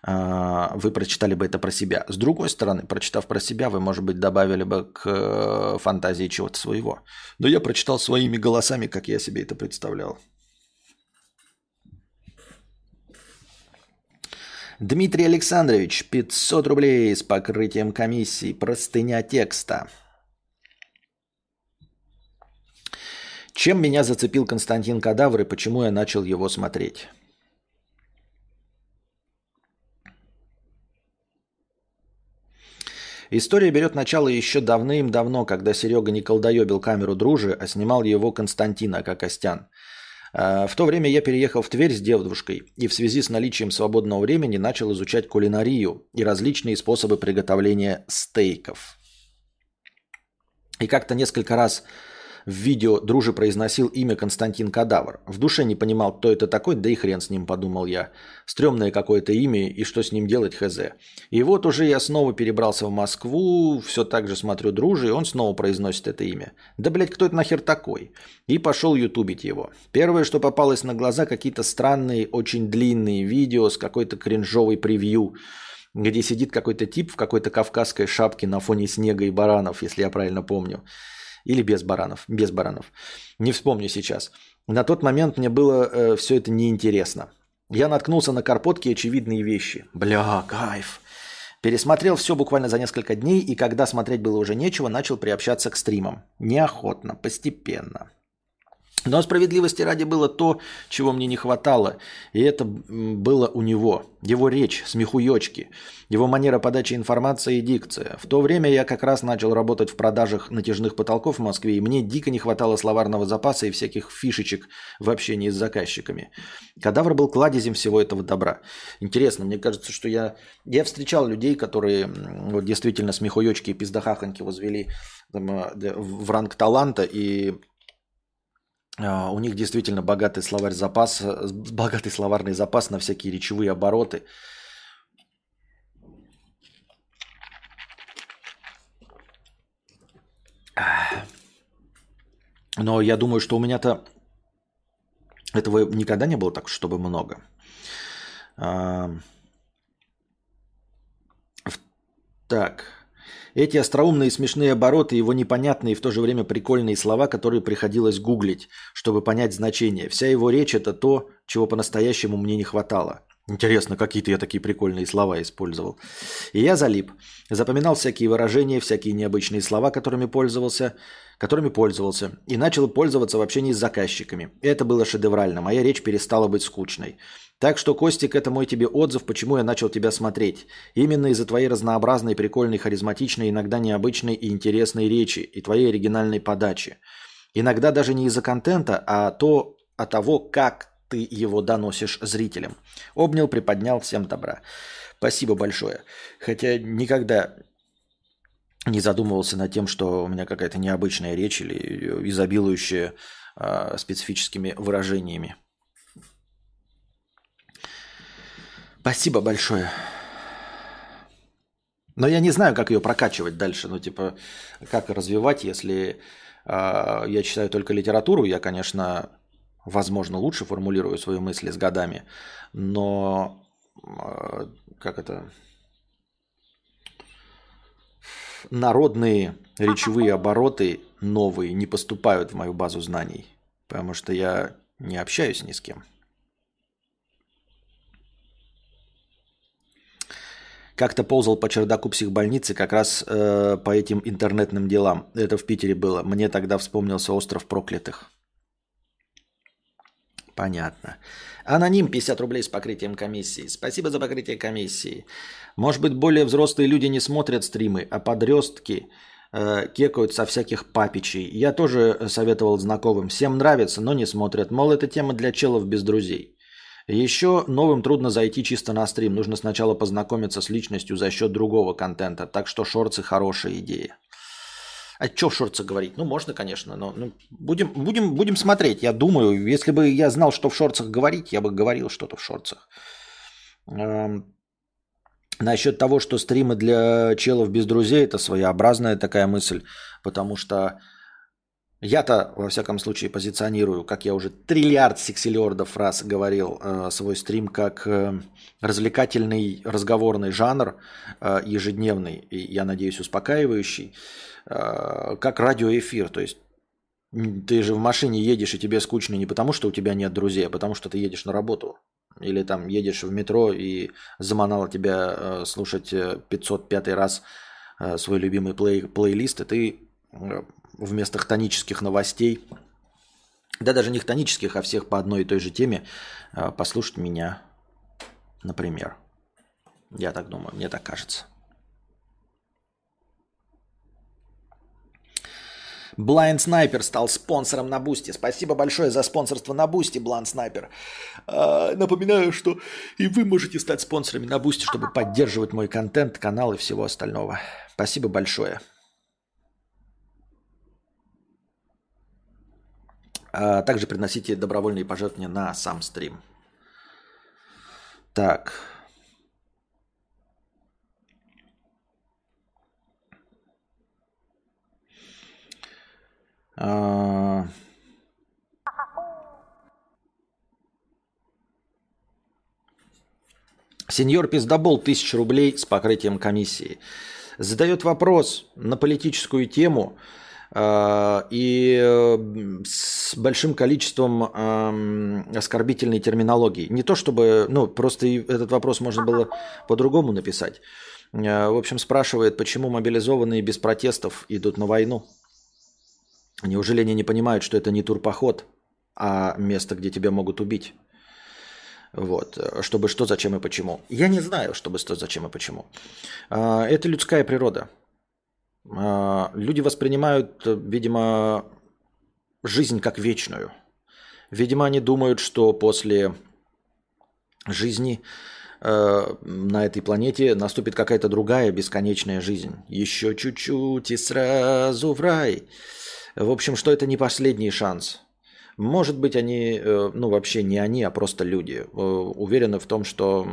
а, вы прочитали бы это про себя. С другой стороны, прочитав про себя, вы, может быть, добавили бы к фантазии чего-то своего. Но я прочитал своими голосами, как я себе это представлял. Дмитрий Александрович, пятьсот рублей с покрытием комиссии. Простыня текста. Чем меня зацепил Константин Кадавр и почему я начал его смотреть? История берет начало еще давным-давно, когда Серега не колдоебил камеру Дружи, а снимал его Константин Акакостян. В то время я переехал в Тверь с девушкой и в связи с наличием свободного времени начал изучать кулинарию и различные способы приготовления стейков. И как-то несколько раз в видео Друже произносил имя Константин Кадавр. В душе не понимал, кто это такой, да и хрен с ним, подумал я. Стремное какое-то имя и что с ним делать, хз. И вот уже я снова перебрался в Москву, все так же смотрю Друже, и он снова произносит это имя. Да, блядь, кто это нахер такой? И пошел ютубить его. Первое, что попалось на глаза, какие-то странные, очень длинные видео с какой-то кринжовой превью, где сидит какой-то тип в какой-то кавказской шапке на фоне снега и баранов, если я правильно помню. Или без баранов, без баранов. Не вспомню сейчас. На тот момент мне было э, все это неинтересно. Я наткнулся на карпотки и очевидные вещи. Бля, кайф. Пересмотрел все буквально за несколько дней, и когда смотреть было уже нечего, начал приобщаться к стримам. Неохотно, постепенно. Но справедливости ради было то, чего мне не хватало, и это было у него. Его речь, смехуёчки, его манера подачи информации и дикция. В то время я как раз начал работать в продажах натяжных потолков в Москве, и мне дико не хватало словарного запаса и всяких фишечек в общении с заказчиками. Кадавр был кладезем всего этого добра. Интересно, мне кажется, что я... Я встречал людей, которые вот, действительно смехуёчки и пиздахахоньки возвели там, в ранг таланта, и... У них действительно богатый словарь запас, богатый словарный запас на всякие речевые обороты. Но я думаю, что у меня-то этого никогда не было так, чтобы много. Так. Эти остроумные и смешные обороты, его непонятные и в то же время прикольные слова, которые приходилось гуглить, чтобы понять значение. Вся его речь – это то, чего по-настоящему мне не хватало. Интересно, какие-то я такие прикольные слова использовал. И я залип. Запоминал всякие выражения, всякие необычные слова, которыми пользовался, которыми пользовался. И начал пользоваться в общении с заказчиками. Это было шедеврально. Моя речь перестала быть скучной. Так что, Костик, это мой тебе отзыв, почему я начал тебя смотреть. Именно из-за твоей разнообразной, прикольной, харизматичной, иногда необычной и интересной речи, и твоей оригинальной подачи. Иногда даже не из-за контента, а то, а того, как ты его доносишь зрителям. Обнял, приподнял, всем добра. Спасибо большое. Хотя никогда не задумывался над тем, что у меня какая-то необычная речь или изобилующая э, специфическими выражениями. Спасибо большое. Но я не знаю, как ее прокачивать дальше. Ну, типа, как развивать, если э, я читаю только литературу. Я, конечно, возможно, лучше формулирую свои мысли с годами. Но э, как это... Народные речевые обороты новые не поступают в мою базу знаний, потому что я не общаюсь ни с кем. Как-то ползал по чердаку психбольницы как раз э, по этим интернетным делам. Это в Питере было. Мне тогда вспомнился остров проклятых. Понятно. Аноним пятьдесят рублей с покрытием комиссии. Спасибо за покрытие комиссии. Может быть, более взрослые люди не смотрят стримы, а подростки э, кекают со всяких папичей. Я тоже советовал знакомым. Всем нравится, но не смотрят. Мол, это тема для челов без друзей. Еще новым трудно зайти чисто на стрим. Нужно сначала познакомиться с личностью за счет другого контента. Так что шорцы – хорошая идея. А что в шортсах говорить? Ну, можно, конечно, но ну, будем, будем, будем смотреть. Я думаю, если бы я знал, что в шортсах говорить, я бы говорил что-то в шортсах. Эм, насчет того, что стримы для челов без друзей, это своеобразная такая мысль, потому что я-то, во всяком случае, позиционирую, как я уже триллиард сексиллиордов раз говорил, э, свой стрим как э, развлекательный разговорный жанр, э, ежедневный, и, я надеюсь, успокаивающий, э, как радиоэфир. То есть ты же в машине едешь, и тебе скучно не потому, что у тебя нет друзей, а потому, что ты едешь на работу. Или там едешь в метро, и заманало тебя э, слушать пятьсот пятый раз э, свой любимый плей- плейлист, и ты... Э, вместо хтонических новостей, да даже не хтонических, а всех по одной и той же теме, послушать меня, например. Я так думаю, мне так кажется. Blind Sniper стал спонсором на Boosty. Спасибо большое за спонсорство на Boosty, Blind Sniper. Напоминаю, что и вы можете стать спонсорами на Boosty, чтобы поддерживать мой контент, канал и всего остального. Спасибо большое. Также приносите добровольные пожертвования на сам стрим. Так. А... Сеньор Пиздобол, тысяча рублей с покрытием комиссии. Задает вопрос на политическую тему. И с большим количеством оскорбительной терминологии. Не то чтобы, ну, просто этот вопрос можно было по-другому написать. В общем, спрашивает, почему мобилизованные без протестов идут на войну? Неужели они не понимают, что это не турпоход, а место, где тебя могут убить? Вот. Чтобы что, зачем и почему. Я не знаю, чтобы что, зачем и почему. Это людская природа. Люди воспринимают, видимо, жизнь как вечную. Видимо, они думают, что после жизни э, на этой планете наступит какая-то другая бесконечная жизнь. Еще чуть-чуть и сразу в рай. В общем, что это не последний шанс. Может быть, они, э, ну вообще не они, а просто люди, э, уверены в том, что,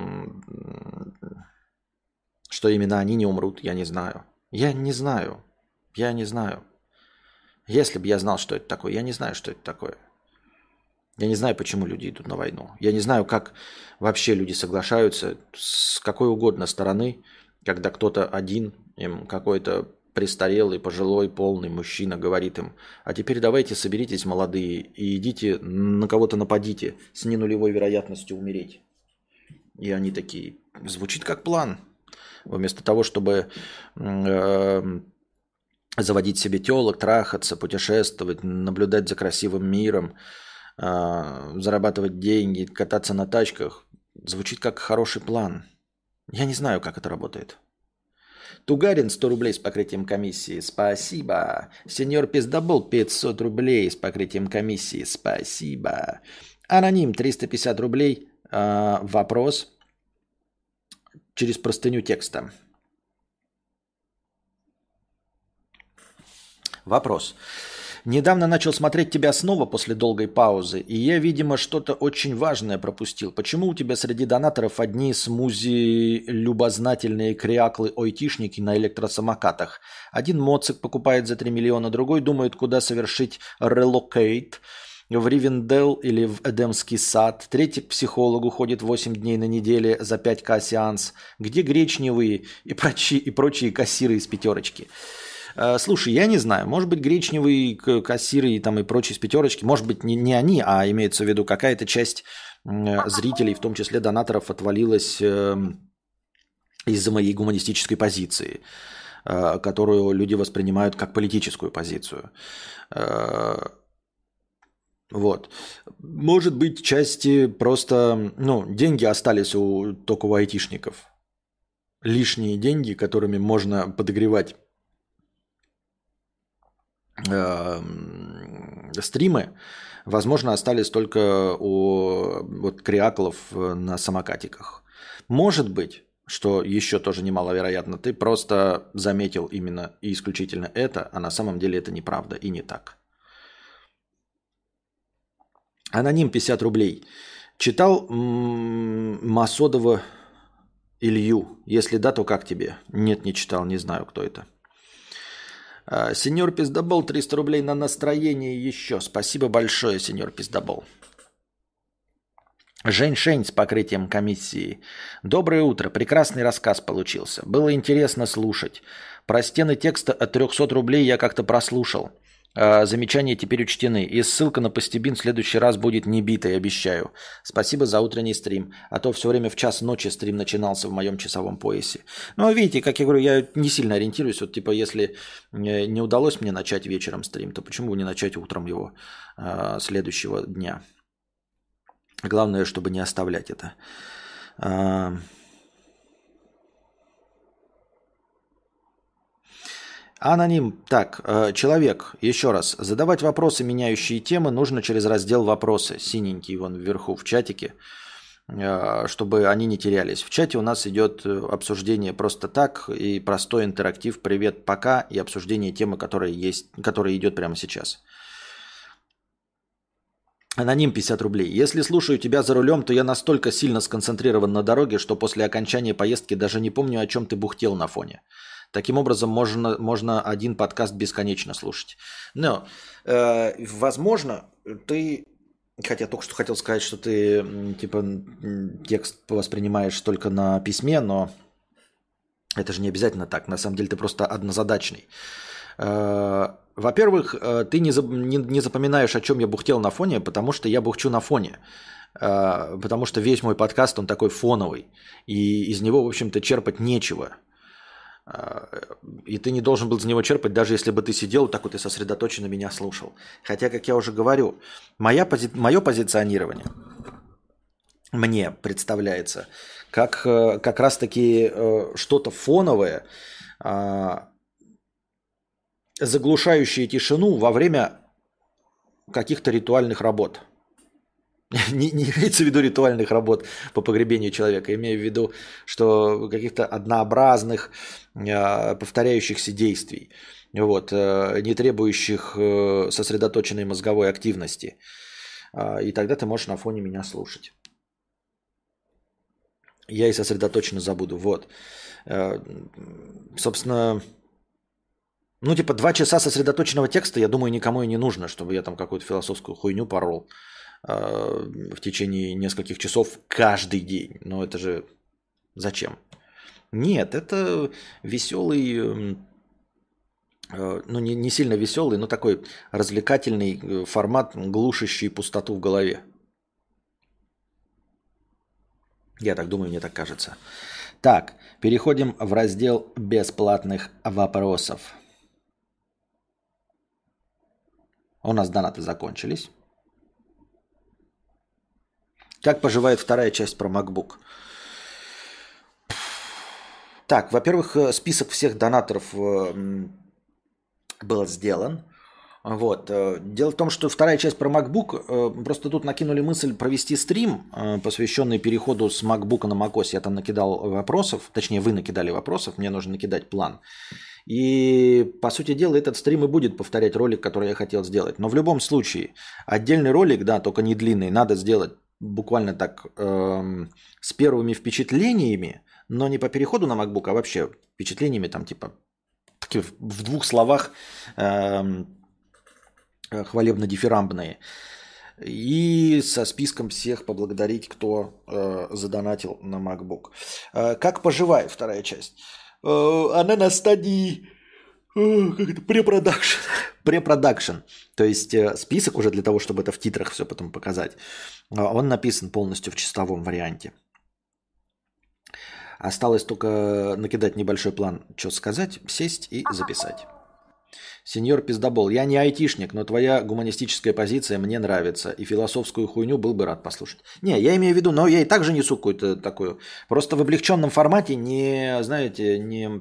что именно они не умрут, я не знаю. Я не знаю, я не знаю. Если бы я знал, что это такое, я не знаю, что это такое. Я не знаю, почему люди идут на войну. Я не знаю, как вообще люди соглашаются с какой угодно стороны, когда кто-то один, им какой-то престарелый, пожилой, полный мужчина говорит им, а теперь давайте соберитесь, молодые, и идите на кого-то нападите, с ненулевой вероятностью умереть. И они такие, звучит как план. Вместо того, чтобы э, заводить себе телок, трахаться, путешествовать, наблюдать за красивым миром, э, зарабатывать деньги, кататься на тачках, звучит как хороший план. Я не знаю, как это работает. Тугарин, сто рублей с покрытием комиссии. Спасибо. Сеньор Пиздобол, пятьсот рублей с покрытием комиссии. Спасибо. Аноним, триста пятьдесят рублей. Э, вопрос. Через простыню текста. Вопрос. Недавно начал смотреть тебя снова после долгой паузы, и я, видимо, что-то очень важное пропустил. Почему у тебя среди донаторов одни смузи, любознательные кряклы-ойтишники на электросамокатах? Один моцик покупает за три миллиона, другой думает, куда совершить релокейт в Ривенделл или в Эдемский сад. Третий к психологу ходит восемь дней на неделе за пять тысяч сеанс. Где гречневые и прочие, и прочие кассиры из пятерочки? Э, слушай, я не знаю. Может быть, гречневые кассиры и, там, и прочие из пятерочки. Может быть, не, не они, а имеется в виду какая-то часть э, зрителей, в том числе донаторов, отвалилась э, из-за моей гуманистической позиции, э, которую люди воспринимают как политическую позицию. Э, Вот. Может быть, части просто... Ну, деньги остались у только у айтишников. Лишние деньги, которыми можно подогревать э, стримы, возможно, остались только у вот, криаклов на самокатиках. Может быть, что еще тоже немаловероятно, ты просто заметил именно и исключительно это, а на самом деле это неправда и не так. Аноним пятьдесят рублей. Читал м-м, Масодова Илью? Если да, то как тебе? Нет, не читал, не знаю, кто это. А, сеньор Пиздобол, триста рублей на настроение еще. Спасибо большое, сеньор Пиздобол. Жень-Шень с покрытием комиссии. Доброе утро. Прекрасный рассказ получился. Было интересно слушать. Про стены текста от триста рублей я как-то прослушал. Замечания теперь учтены. И ссылка на Pastebin в следующий раз будет не битой, обещаю. Спасибо за утренний стрим. А то все время в час ночи стрим начинался в моем часовом поясе. Ну, видите, как я говорю, я не сильно ориентируюсь. Вот, типа, если не удалось мне начать вечером стрим, то почему бы не начать утром его э, следующего дня? Главное, чтобы не оставлять это. Э, Аноним. Так, человек, еще раз, задавать вопросы, меняющие темы, нужно через раздел «Вопросы», синенький вон вверху в чатике, чтобы они не терялись. В чате у нас идет обсуждение просто так и простой интерактив «Привет, пока» и обсуждение темы, которая есть, которая идет прямо сейчас. Аноним пятьдесят рублей. Если слушаю тебя за рулем, то я настолько сильно сконцентрирован на дороге, что после окончания поездки даже не помню, о чем ты бухтел на фоне. Таким образом, можно, можно один подкаст бесконечно слушать. Но, э, возможно, ты... Хотя только что хотел сказать, что ты типа текст воспринимаешь только на письме, но это же не обязательно так. На самом деле ты просто однозадачный. Э, во-первых, ты не, за, не, не запоминаешь, о чем я бухтел на фоне, потому что я бухчу на фоне. Э, потому что весь мой подкаст, он такой фоновый. И из него, в общем-то, черпать нечего. И ты не должен был за него черпать, даже если бы ты сидел так вот и сосредоточенно меня слушал. Хотя, как я уже говорю, моя пози... мое позиционирование мне представляется как, как раз-таки что-то фоновое, заглушающее тишину во время каких-то ритуальных работ. Не, не имеется в виду ритуальных работ по погребению человека, имею в виду, что каких-то однообразных, э, повторяющихся действий, вот, э, не требующих э, сосредоточенной мозговой активности. Э, и тогда ты можешь на фоне меня слушать. Я и сосредоточенно забуду. Вот. Э, собственно... Ну, типа, два часа сосредоточенного текста, я думаю, никому и не нужно, чтобы я там какую-то философскую хуйню порол в течение нескольких часов каждый день. Но это же зачем? Нет, это веселый, ну не, не сильно веселый, но такой развлекательный формат, глушащий пустоту в голове. Я так думаю, мне так кажется. Так, переходим в раздел бесплатных вопросов. У нас донаты закончились. Как поживает вторая часть про MacBook? Так, во-первых, список всех донаторов был сделан. Вот. Дело в том, что вторая часть про MacBook, просто тут накинули мысль провести стрим, посвященный переходу с MacBook на macOS. Я там накидал вопросов, точнее, вы накидали вопросов, мне нужно накидать план. И, по сути дела, этот стрим и будет повторять ролик, который я хотел сделать. Но в любом случае, отдельный ролик, да, только не длинный, надо сделать буквально так эм, с первыми впечатлениями, но не по переходу на MacBook, а вообще впечатлениями там типа в двух словах эм, хвалебно-дифирамбные. И со списком всех поблагодарить, кто э, задонатил на MacBook. Э, как поживает вторая часть? Э, она на стадии э, как это, препродакшн. препродакшн. То есть э, список уже для того, чтобы это в титрах все потом показать. Э, он написан полностью в чистовом варианте. Осталось только накидать небольшой план, что сказать, сесть и записать. Сеньор Пиздобол, я не айтишник, но твоя гуманистическая позиция мне нравится, и философскую хуйню был бы рад послушать. Не, я имею в виду, но я и так же несу какую-то такую. Просто в облегченном формате не, знаете, не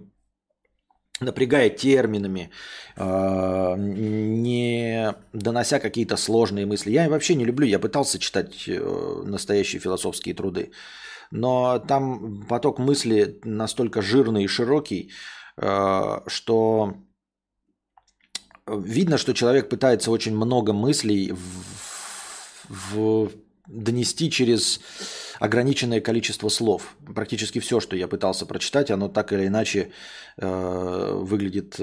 напрягая терминами, не донося какие-то сложные мысли. Я вообще не люблю, я пытался читать настоящие философские труды, но там поток мысли настолько жирный и широкий, что... Видно, что человек пытается очень много мыслей в... В... донести через ограниченное количество слов. Практически все, что я пытался прочитать, оно так или иначе э, выглядит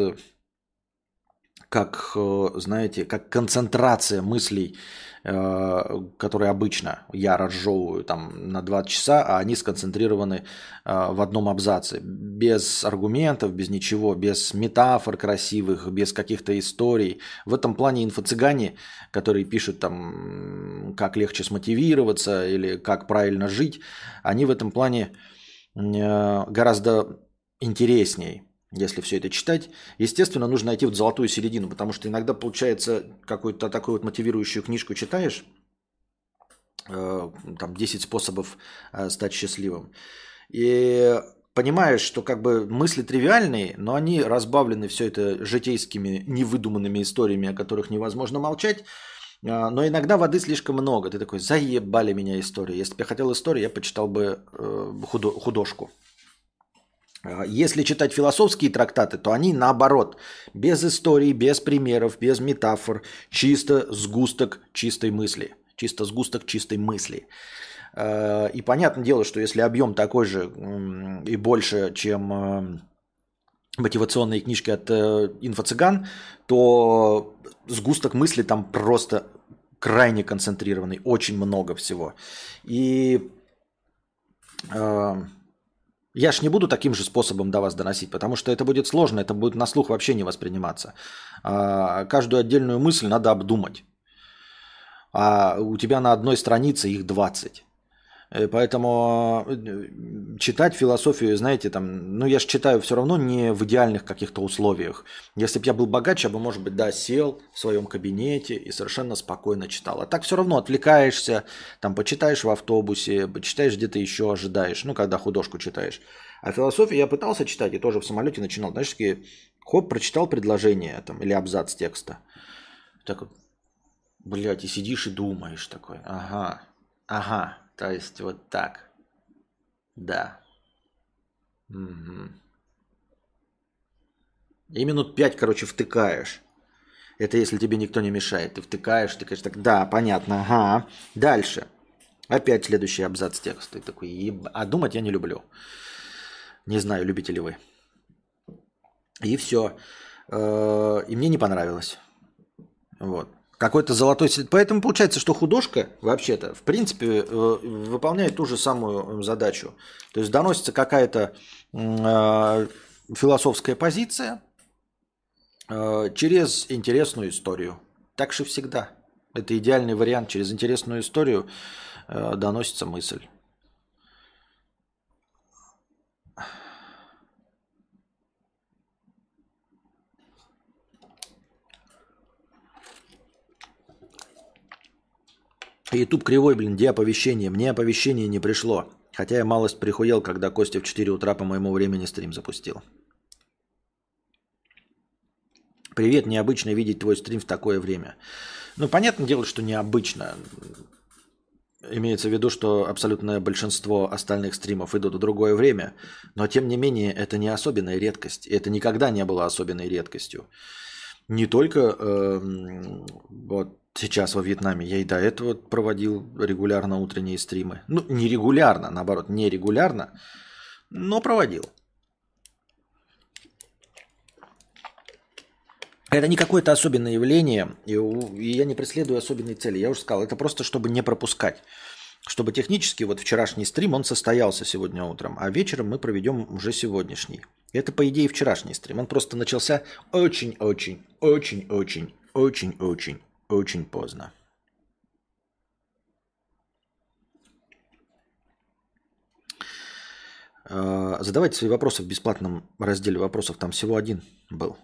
как, э, знаете, как концентрация мыслей, э, которые обычно я разжевываю там на два часа, а они сконцентрированы э, в одном абзаце. Без аргументов, без ничего, без метафор красивых, без каких-то историй. В этом плане инфо-цыгане, которые пишут там, как легче смотивироваться или как правильно жить, они в этом плане э, гораздо интересней. Если все это читать, естественно, нужно найти вот золотую середину, потому что иногда получается какую-то такую вот мотивирующую книжку читаешь, э, там десять способов э, стать счастливым, и понимаешь, что как бы мысли тривиальные, но они разбавлены все это житейскими невыдуманными историями, о которых невозможно молчать, э, но иногда воды слишком много. Ты такой, заебали меня истории. Если бы я хотел истории, я почитал бы э, худо- художку. Если читать философские трактаты, то они наоборот, без историй, без примеров, без метафор, чисто сгусток чистой мысли. Чисто сгусток чистой мысли. И понятное дело, что если объем такой же и больше, чем мотивационные книжки от инфо-цыган, то сгусток мысли там просто крайне концентрированный, очень много всего. И... Я ж не буду таким же способом до вас доносить, потому что это будет сложно, это будет на слух вообще не восприниматься. А каждую отдельную мысль надо обдумать. А у тебя на одной странице их двадцать. Поэтому читать философию, знаете, там, ну я ж читаю все равно не в идеальных каких-то условиях. Если бы я был богаче, я бы, может быть, да, сел в своем кабинете и совершенно спокойно читал. А так все равно отвлекаешься, там почитаешь в автобусе, почитаешь где-то еще, ожидаешь, ну, когда художку читаешь. А философию я пытался читать, и тоже в самолете начинал. Знаешь, такие, хоп, прочитал предложение там, или абзац текста. Так вот, блядь, и сидишь и думаешь такой, ага, ага. То есть вот так. Да. Угу. И минут пять, короче, втыкаешь. Это если тебе никто не мешает. Ты втыкаешь, тыкаешь так. Да, понятно. Ага. Дальше. Опять следующий абзац текста. Ты такой, еб... а думать я не люблю. Не знаю, любите ли вы. И все. И мне не понравилось. Вот. Какой-то золотой... Поэтому получается, что художка вообще-то, в принципе, выполняет ту же самую задачу. То есть доносится какая-то э, философская позиция э, через интересную историю. Так же всегда. Это идеальный вариант. Через интересную историю э, доносится мысль. Ютуб кривой, блин, где оповещение? Мне оповещение не пришло. Хотя я малость прихуел, когда Костя в четыре утра по моему времени стрим запустил. Привет, необычно видеть твой стрим в такое время. Ну, понятное дело, что необычно. Имеется в виду, что абсолютное большинство остальных стримов идут в другое время, но тем не менее это не особенная редкость, это никогда не было особенной редкостью. Не только э, вот сейчас во Вьетнаме, я и до этого проводил регулярно утренние стримы. Ну, не регулярно, наоборот, не регулярно, но проводил. Это не какое-то особенное явление, и я не преследую особенной цели. Я уже сказал, это просто, чтобы не пропускать. Чтобы технически, вот вчерашний стрим, он состоялся сегодня утром, а вечером мы проведем уже сегодняшний. Это, по идее, вчерашний стрим. Он просто начался очень-очень-очень-очень-очень-очень поздно. Задавайте свои вопросы в бесплатном разделе вопросов. Там всего один был.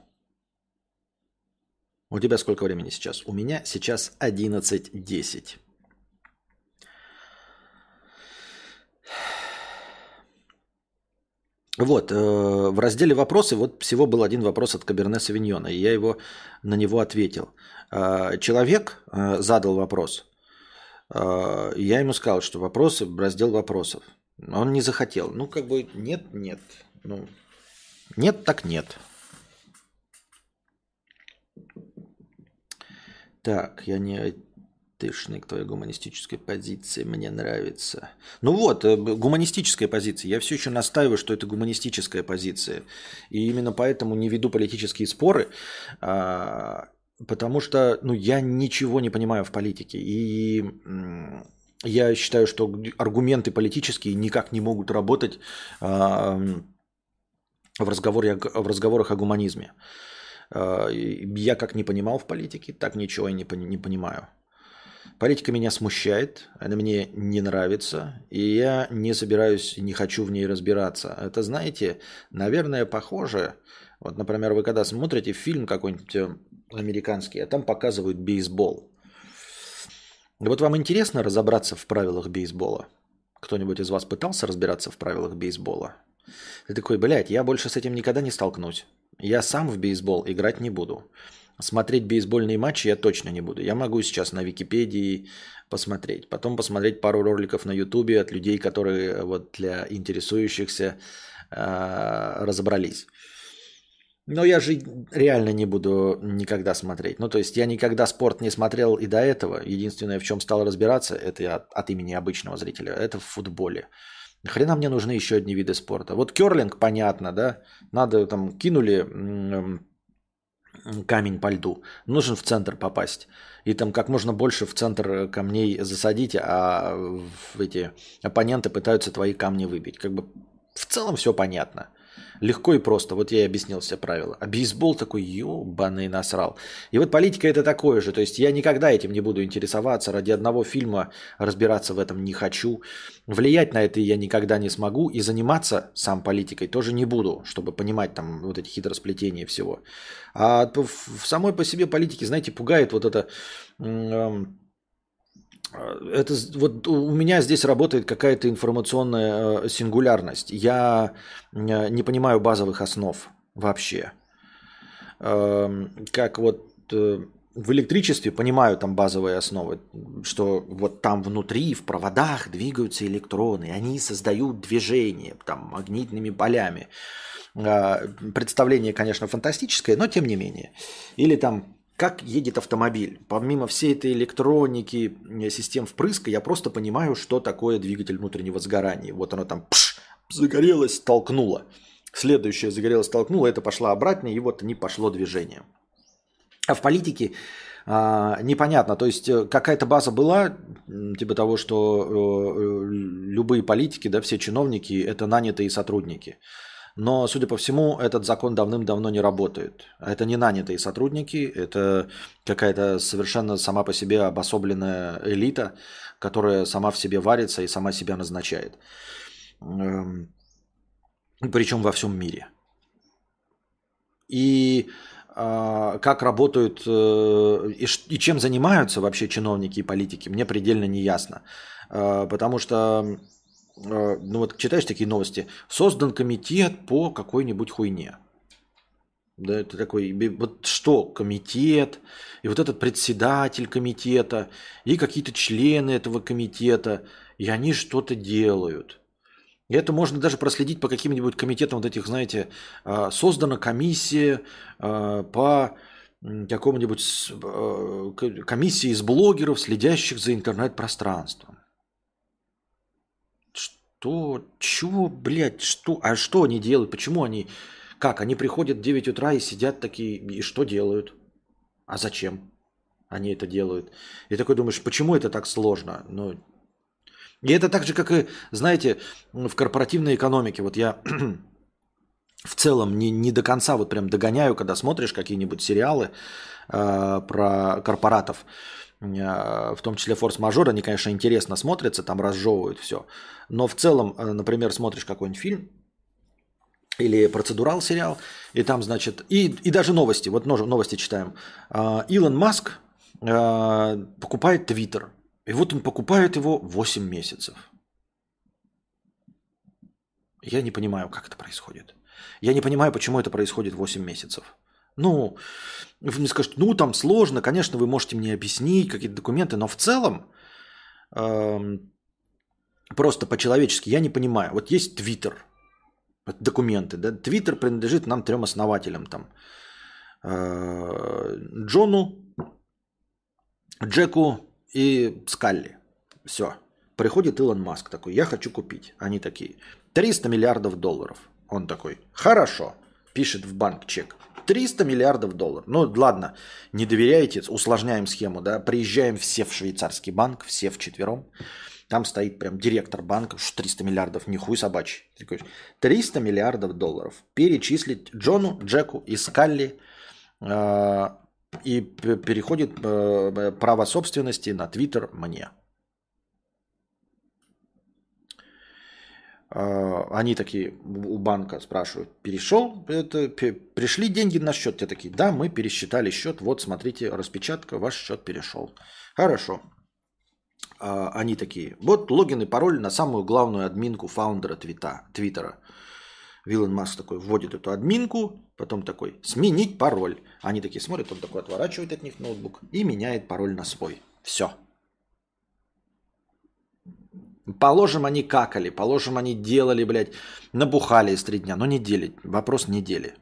У тебя сколько времени сейчас? У меня сейчас одиннадцать десять. Вот, э, в разделе «Вопросы» вот всего был один вопрос от Cabernet Sauvignon, и я его, на него ответил. Э, человек э, задал вопрос. Э, я ему сказал, что вопросы в раздел «Вопросов». Он не захотел. Ну, как бы нет, нет. Ну, нет, так нет. Так, я не айтышник, твоя гуманистическая позиция мне нравится. Ну вот, гуманистическая позиция. Я все еще настаиваю, что это гуманистическая позиция. И именно поэтому не веду политические споры, потому что ну, я ничего не понимаю в политике. И я считаю, что аргументы политические никак не могут работать в, разговоре, в разговорах о гуманизме. Я как не понимал в политике, так ничего и не, пони- не понимаю. Политика меня смущает, она мне не нравится, и я не собираюсь, не хочу в ней разбираться. Это, знаете, наверное, похоже. Вот, например, вы когда смотрите фильм какой-нибудь американский, а там показывают бейсбол. Вот вам интересно разобраться в правилах бейсбола? Кто-нибудь из вас пытался разбираться в правилах бейсбола? Ты такой, блядь, я больше с этим никогда не столкнусь. Я сам в бейсбол играть не буду. Смотреть бейсбольные матчи я точно не буду. Я могу сейчас на Википедии посмотреть. Потом посмотреть пару роликов на Ютубе от людей, которые вот для интересующихся разобрались. Но я же реально не буду никогда смотреть. Ну, то есть я никогда спорт не смотрел и до этого. Единственное, в чем стал разбираться, это я от имени обычного зрителя, это в футболе. Нахрена мне нужны еще одни виды спорта? Вот керлинг, понятно, да? Надо там, кинули камень по льду. Нужен в центр попасть. И там как можно больше в центр камней засадить, а эти оппоненты пытаются твои камни выбить. Как бы в целом все понятно. Легко и просто. Вот я и объяснил все правила. А бейсбол такой, ебаный насрал. И вот политика это такое же. То есть я никогда этим не буду интересоваться. Ради одного фильма разбираться в этом не хочу. Влиять на это я никогда не смогу. И заниматься сам политикой тоже не буду, чтобы понимать там вот эти хитросплетения всего. А в самой по себе политике, знаете, пугает вот это... Это вот у меня здесь работает какая-то информационная сингулярность. Я не понимаю базовых основ вообще. Как вот в электричестве понимаю там базовые основы, что вот там внутри в проводах двигаются электроны, они создают движение там магнитными полями. Представление, конечно, фантастическое, но тем не менее. Или там как едет автомобиль. Помимо всей этой электроники, систем впрыска, я просто понимаю, что такое двигатель внутреннего сгорания. Вот оно там пш, загорелось, толкнуло. Следующее загорелось, толкнуло, это пошло обратно, и вот не пошло движение. А в политике а, непонятно. То есть какая-то база была, типа того, что э, любые политики, да, все чиновники, это нанятые сотрудники. Но, судя по всему, этот закон давным-давно не работает. Это не нанятые сотрудники, это какая-то совершенно сама по себе обособленная элита, которая сама в себе варится и сама себя назначает. Причем во всем мире. И как работают и чем занимаются вообще чиновники и политики, мне предельно не ясно. Потому что... Ну вот читаешь такие новости. Создан комитет по какой-нибудь хуйне. Да, это такой, вот что, комитет, и вот этот председатель комитета, и какие-то члены этого комитета, и они что-то делают. И это можно даже проследить по каким-нибудь комитетам вот этих, знаете, создана комиссия по какому-нибудь, комиссии из блогеров, следящих за интернет-пространством. Что, чего, блядь, что, а что они делают, почему они... Как? Они приходят в девять утра и сидят такие, и что делают? А зачем они это делают? И такой думаешь, почему это так сложно? Ну, и это так же, как и, знаете, в корпоративной экономике. Вот я в целом не, не до конца вот прям догоняю, когда смотришь какие-нибудь сериалы э, про корпоратов. В том числе «Форс-мажор», они, конечно, интересно смотрятся, там разжевывают все. Но в целом, например, смотришь какой-нибудь фильм, или процедурал сериал, и там, значит, и, и даже новости, вот новости читаем. Илон Маск покупает Twitter, и вот он покупает его восемь месяцев. Я не понимаю, как это происходит. Я не понимаю, почему это происходит восемь месяцев. Ну, вы мне скажете, ну, там сложно, конечно, вы можете мне объяснить какие-то документы, но в целом, э, просто по-человечески я не понимаю. Вот есть Twitter, документы, да, Твиттер принадлежит нам трем основателям, там, Джону, Джеку и Скалли. Все. Приходит Илон Маск такой, я хочу купить. Они такие, триста миллиардов долларов. Он такой, хорошо, пишет в банк чек. триста миллиардов долларов. Ну, ладно, не доверяете, усложняем схему, да, приезжаем все в швейцарский банк, все вчетвером. Там стоит прям директор банка, что триста миллиардов, нихуй собачий. триста миллиардов долларов перечислить Джону, Джеку и Скалли. Э, и переходит э, право собственности на Твиттер мне. Э, они такие у банка спрашивают, перешел, это, пришли деньги на счет? Те такие, да, мы пересчитали счет, вот смотрите, распечатка, ваш счет перешел. Хорошо. Они такие, вот логин и пароль на самую главную админку фаундера твита, Твиттера. Илон Маск такой вводит эту админку, потом такой, сменить пароль. Они такие смотрят, он такой отворачивает от них ноутбук и меняет пароль на свой. Все. Положим, они какали, положим, они делали, блядь, набухали из три дня, но не делить, вопрос недели.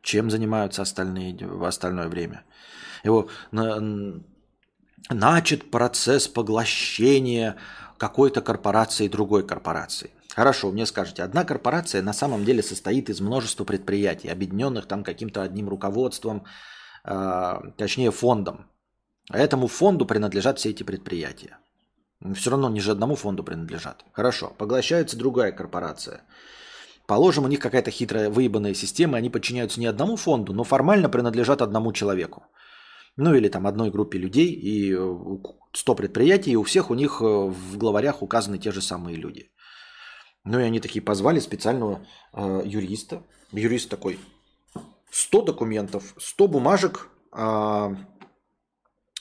Чем занимаются остальные в остальное время? Его начат процесс поглощения какой-то корпорации другой корпорации. Хорошо, мне скажете, одна корпорация на самом деле состоит из множества предприятий, объединенных там каким-то одним руководством, точнее фондом. Этому фонду принадлежат все эти предприятия. Все равно не же одному фонду принадлежат. Хорошо, поглощается другая корпорация. Положим, у них какая-то хитрая выебанная система, они подчиняются не одному фонду, но формально принадлежат одному человеку. Ну или там одной группе людей, и сто предприятий, и у всех у них в главарях указаны те же самые люди. Ну и они такие позвали специального э, юриста. Юрист такой, сто документов, сто бумажек э,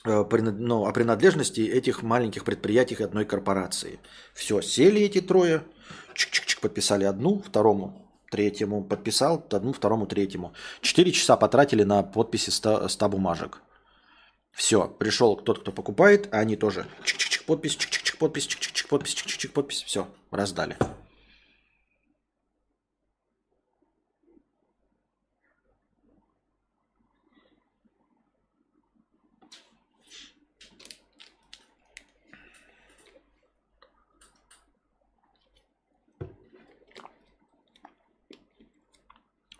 э, принад, ну, о принадлежности этих маленьких предприятий к одной корпорации. Все, сели эти трое. Чик-чик-чик, подписали одну, второму, третьему, подписал, одну, второму, третьему. Четыре часа потратили на подписи ста бумажек. Все, пришел тот, кто покупает, а они тоже. Чик-чик-чик, подпись, чик-чик-чик, подпись, чик-чик-чик, подпись, чик-чик-чик, подпись. Все, раздали.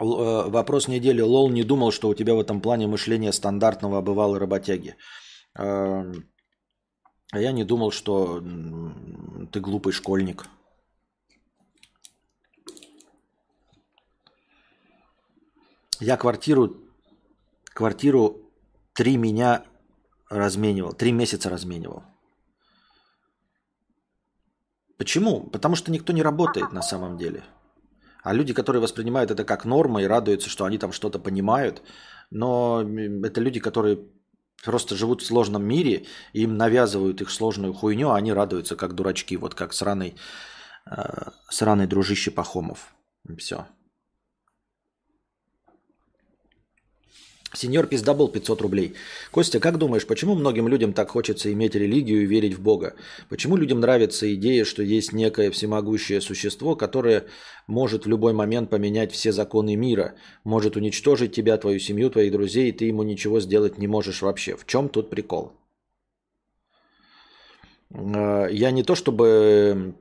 Вопрос недели. Лол, не думал, что у тебя в этом плане мышление стандартного обывалой работяги. А я не думал, что ты глупый школьник. Я квартиру, квартиру три меня разменивал, три месяца разменивал. Почему? Потому что никто не работает на самом деле. А люди, которые воспринимают это как норма и радуются, что они там что-то понимают, но это люди, которые просто живут в сложном мире, им навязывают их сложную хуйню, а они радуются как дурачки, вот как сраный э, сраный дружище Пахомов. Все. Сеньор Пиздабл, пятьсот рублей. Костя, как думаешь, почему многим людям так хочется иметь религию и верить в Бога? Почему людям нравится идея, что есть некое всемогущее существо, которое может в любой момент поменять все законы мира, может уничтожить тебя, твою семью, твоих друзей, и ты ему ничего сделать не можешь вообще? В чем тут прикол? Я не то чтобы...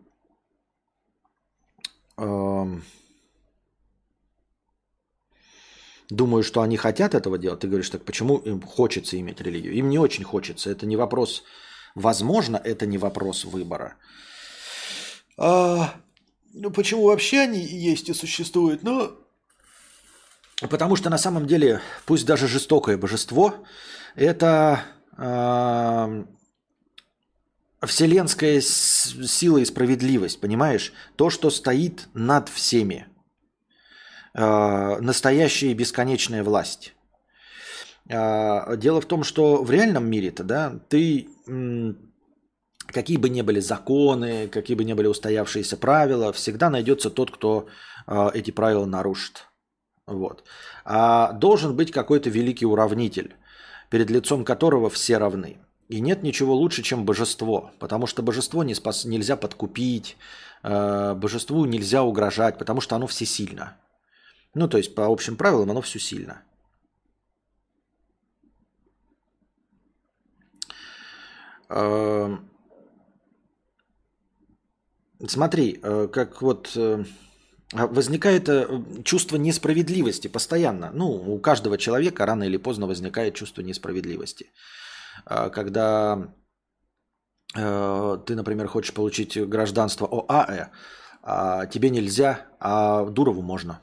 Думаю, что они хотят этого делать. Ты говоришь так, почему им хочется иметь религию? Им не очень хочется. Это не вопрос. Возможно, это не вопрос выбора. А, ну, почему вообще они есть и существуют? Ну, потому что на самом деле, пусть даже жестокое божество, это а, вселенская сила и справедливость, понимаешь? То, что стоит над всеми. Настоящая и бесконечная власть. Дело в том, что в реальном мире-то, да, ты, какие бы ни были законы, какие бы ни были устоявшиеся правила, всегда найдется тот, кто эти правила нарушит. Вот. А должен быть какой-то великий уравнитель, перед лицом которого все равны. И нет ничего лучше, чем божество, потому что божество не спас... нельзя подкупить, божеству нельзя угрожать, потому что оно всесильно. Ну, то есть, по общим правилам, оно все сильно. Смотри, как вот возникает чувство несправедливости постоянно. Ну, у каждого человека рано или поздно возникает чувство несправедливости. Когда ты, например, хочешь получить гражданство ОАЭ, а тебе нельзя, а Дурову можно.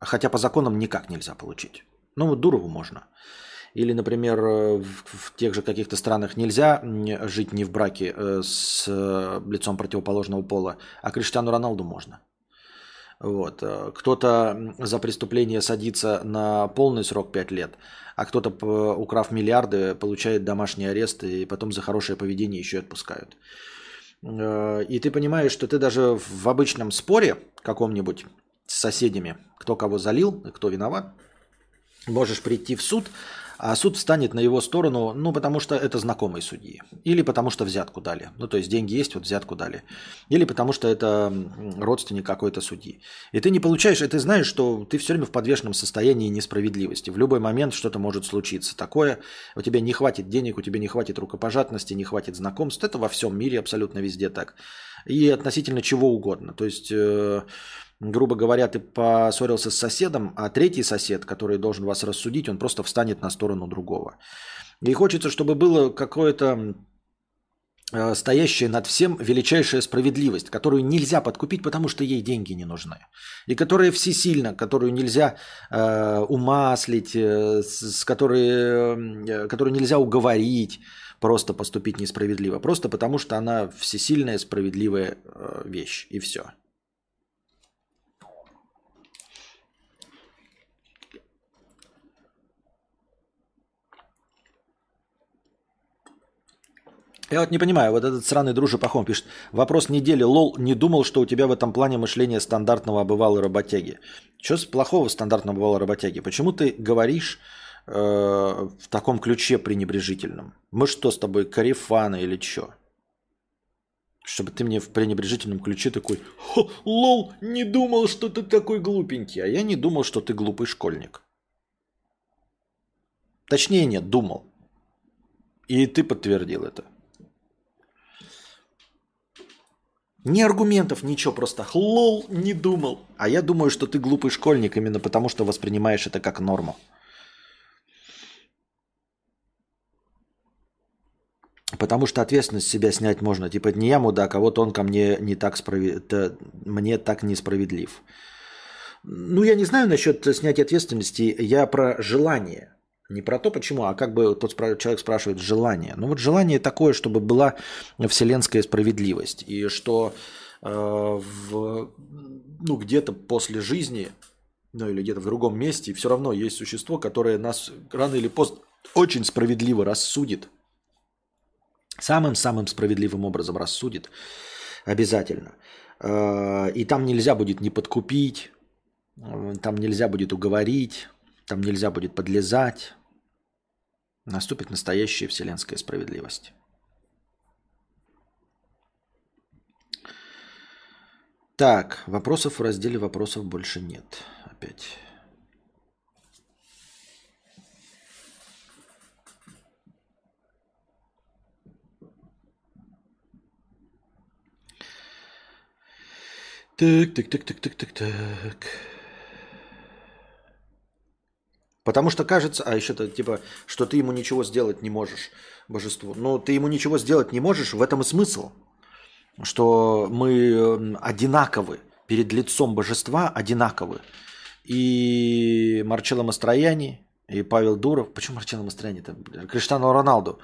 Хотя по законам никак нельзя получить. Ну, вот Дурову можно. Или, например, в, в тех же каких-то странах нельзя жить не в браке с лицом противоположного пола, а Криштиану Роналду можно. Вот. Кто-то за преступление садится на полный срок пять лет, а кто-то, украв миллиарды, получает домашний арест и потом за хорошее поведение еще и отпускают. И ты понимаешь, что ты даже в обычном споре каком-нибудь с соседями, кто кого залил, кто виноват, можешь прийти в суд, а суд встанет на его сторону, ну, потому что это знакомые судьи, или потому что взятку дали, ну, то есть деньги есть, вот взятку дали, или потому что это родственник какой-то судьи. И ты не получаешь, и ты знаешь, что ты все время в подвешенном состоянии несправедливости, в любой момент что-то может случиться такое, у тебя не хватит денег, у тебя не хватит рукопожатности, не хватит знакомств, это во всем мире абсолютно везде так, и относительно чего угодно, то есть... Грубо говоря, ты поссорился с соседом, а третий сосед, который должен вас рассудить, он просто встанет на сторону другого. И хочется, чтобы было какое-то стоящее над всем величайшая справедливость, которую нельзя подкупить, потому что ей деньги не нужны. И которая всесильна, которую нельзя э, умаслить, э, с которой, э, которую нельзя уговорить, просто поступить несправедливо. Просто потому что она всесильная, справедливая э, вещь. И все. Я вот не понимаю, вот этот сраный дружи Пахом пишет. Вопрос недели, лол, не думал, что у тебя в этом плане мышление стандартного обывалого работяги. Что с плохого стандартного обывалого работяги? Почему ты говоришь э, в таком ключе пренебрежительном? Мы что с тобой, корефаны или что? Чтобы ты мне в пренебрежительном ключе такой, хо, лол, не думал, что ты такой глупенький. А я не думал, что ты глупый школьник. Точнее, нет, думал. И ты подтвердил это. Ни аргументов, ничего, просто лол, не думал. А я думаю, что ты глупый школьник именно потому, что воспринимаешь это как норму. Потому что ответственность с себя снять можно. Типа, не я мудак, а вот он ко мне не так справедлив. Мне так несправедлив. Ну, я не знаю насчет снятия ответственности. Я про желание. Не про то, почему, а как бы тот человек спрашивает желание. Ну вот желание такое, чтобы была вселенская справедливость. И что э, в, ну, где-то после жизни, ну или где-то в другом месте, все равно есть существо, которое нас рано или поздно очень справедливо рассудит. Самым-самым справедливым образом рассудит обязательно. И там нельзя будет не подкупить, там нельзя будет уговорить, там нельзя будет подлезать. Наступит настоящая вселенская справедливость. Так, вопросов в разделе вопросов больше нет. Опять. Так, так, так, так, так, так, так. Потому что кажется, а еще-то типа, что ты ему ничего сделать не можешь, божеству. Но ты ему ничего сделать не можешь, в этом и смысл. Что мы одинаковы, перед лицом божества одинаковы. И Марчелло Мастрояни, и Павел Дуров. Почему Марчелло Мастрояни? Это Криштиану Роналду.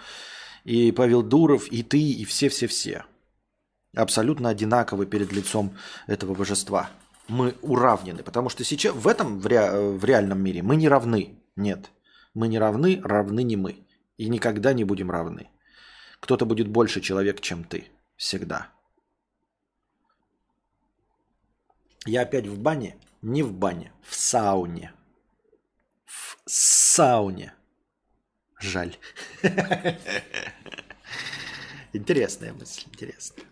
И Павел Дуров, и ты, и все-все-все. Абсолютно одинаковы перед лицом этого божества. Мы уравнены, потому что сейчас в этом, в, ре, в реальном мире мы не равны. Нет, мы не равны, равны не мы. И никогда не будем равны. Кто-то будет больше человек, чем ты. Всегда. Я опять в бане? Не в бане, в сауне. В сауне. Жаль. Интересная мысль, интересная.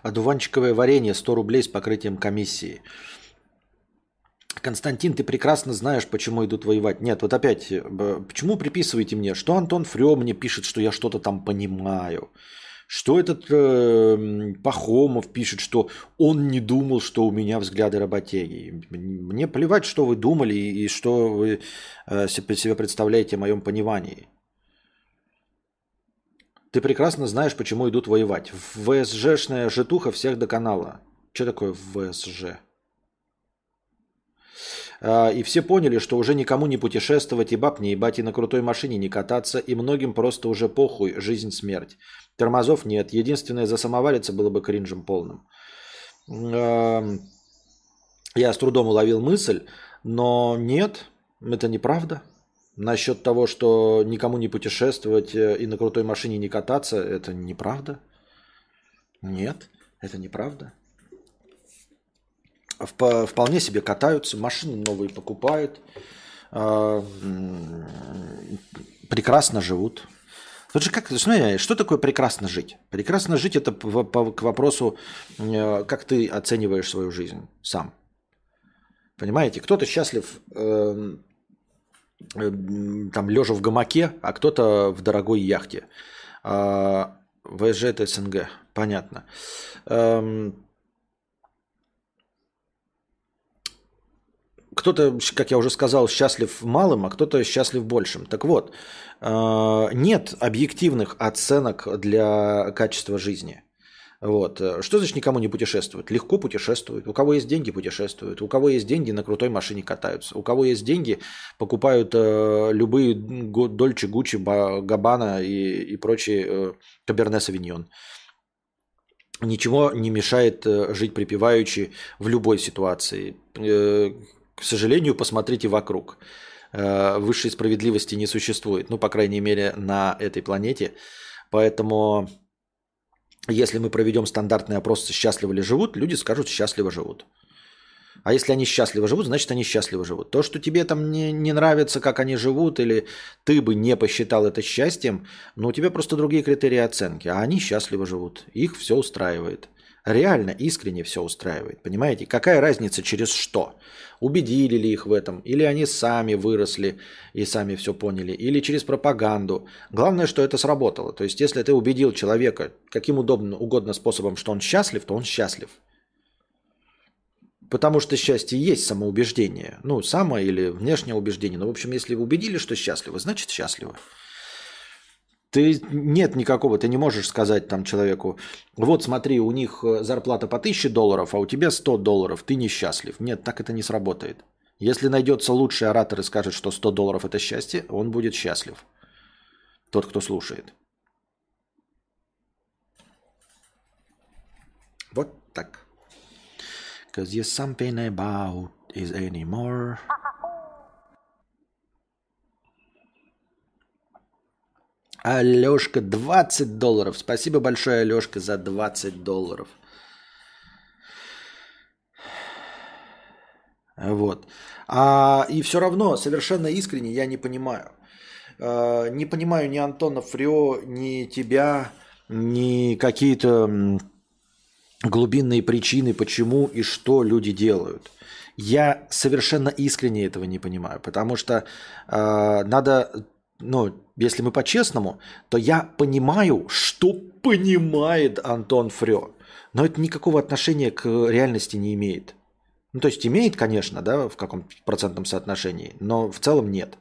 Одуванчиковое варенье сто рублей с покрытием комиссии. Константин, ты прекрасно знаешь, почему идут воевать. Нет, вот опять, почему приписываете мне, что Антон Фрё мне пишет, что я что-то там понимаю, что этот э, Пахомов пишет, что он не думал, что у меня взгляды работяги. Мне плевать, что вы думали и что вы э, себе представляете о моем понимании. Ты прекрасно знаешь, почему идут воевать. ВСЖшная житуха всех доконала. Что такое ВСЖ? И все поняли, что уже никому не путешествовать, и баб не ебать, и на крутой машине не кататься, и многим просто уже похуй, жизнь, смерть. Тормозов нет. Единственное, засамовариться было бы кринжем полным. Я с трудом уловил мысль, но нет, это неправда. Насчет того, что никому не путешествовать и на крутой машине не кататься, это неправда. Нет, это неправда. Вполне себе катаются, машины новые покупают, прекрасно живут. Вот же как, смотри, что такое прекрасно жить? Прекрасно жить – это к вопросу, как ты оцениваешь свою жизнь сам. Понимаете, кто-то счастлив... там лежа в гамаке, а кто-то в дорогой яхте. ВСЖ это СНГ, понятно. Кто-то, как я уже сказал, счастлив малым, а кто-то счастлив большим. Так вот, нет объективных оценок для качества жизни. Вот. Что значит никому не путешествуют? Легко путешествуют. У кого есть деньги, путешествуют. У кого есть деньги, на крутой машине катаются. У кого есть деньги, покупают э, любые Dolce, Gucci, Gabbana и, и прочие Cabernet Sauvignon. Ничего не мешает э, жить припеваючи в любой ситуации. Э, к сожалению, посмотрите вокруг. Э, высшей справедливости не существует. Ну, по крайней мере, на этой планете. Поэтому... Если мы проведем стандартный опрос, счастливы ли живут, люди скажут, счастливо живут. А если они счастливо живут, значит, они счастливо живут. То, что тебе там не, не нравится, как они живут, или ты бы не посчитал это счастьем, но у тебя просто другие критерии оценки. А они счастливо живут, их все устраивает. Реально, искренне все устраивает. Понимаете, какая разница через что? Убедили ли их в этом? Или они сами выросли и сами все поняли? Или через пропаганду? Главное, что это сработало. То есть, если ты убедил человека каким удобно, угодно способом, что он счастлив, то он счастлив. Потому что счастье есть самоубеждение. Ну, само или внешнее убеждение. Но, в общем, если вы убедили, что счастливы, значит, счастливы. Ты, нет никакого, ты не можешь сказать там человеку, вот смотри, у них зарплата по тысяче долларов, а у тебя сто долларов, ты несчастлив. Нет, так это не сработает. Если найдется лучший оратор и скажет, что сто долларов – это счастье, он будет счастлив. Тот, кто слушает. Вот так. Because there's something about is anymore. Алешка, двадцать долларов. Спасибо большое, Алешка, за двадцать долларов. Вот. А, и все равно, совершенно искренне, я не понимаю. А, не понимаю ни Антона Фрио, ни тебя, ни какие-то глубинные причины, почему и что люди делают. Я совершенно искренне этого не понимаю, потому что а, надо... Ну, если мы по-честному, то я понимаю, что понимает Антон Фрё. Но это никакого отношения к реальности не имеет. Ну, то есть имеет, конечно, да, в каком-то процентном соотношении, но в целом нет.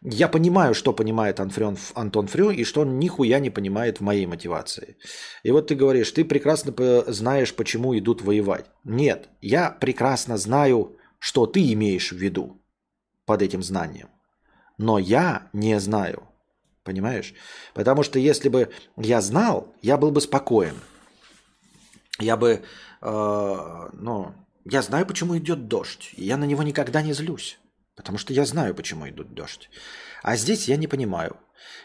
Я понимаю, что понимает Антон Фрё и что он нихуя не понимает в моей мотивации. И вот ты говоришь, ты прекрасно знаешь, почему идут воевать. Нет, я прекрасно знаю, что ты имеешь в виду под этим знанием. Но я не знаю, понимаешь? Потому что если бы я знал, я был бы спокоен. Я бы, э, ну, я знаю, почему идет дождь. И я на него никогда не злюсь. Потому что я знаю, почему идет дождь. А здесь я не понимаю.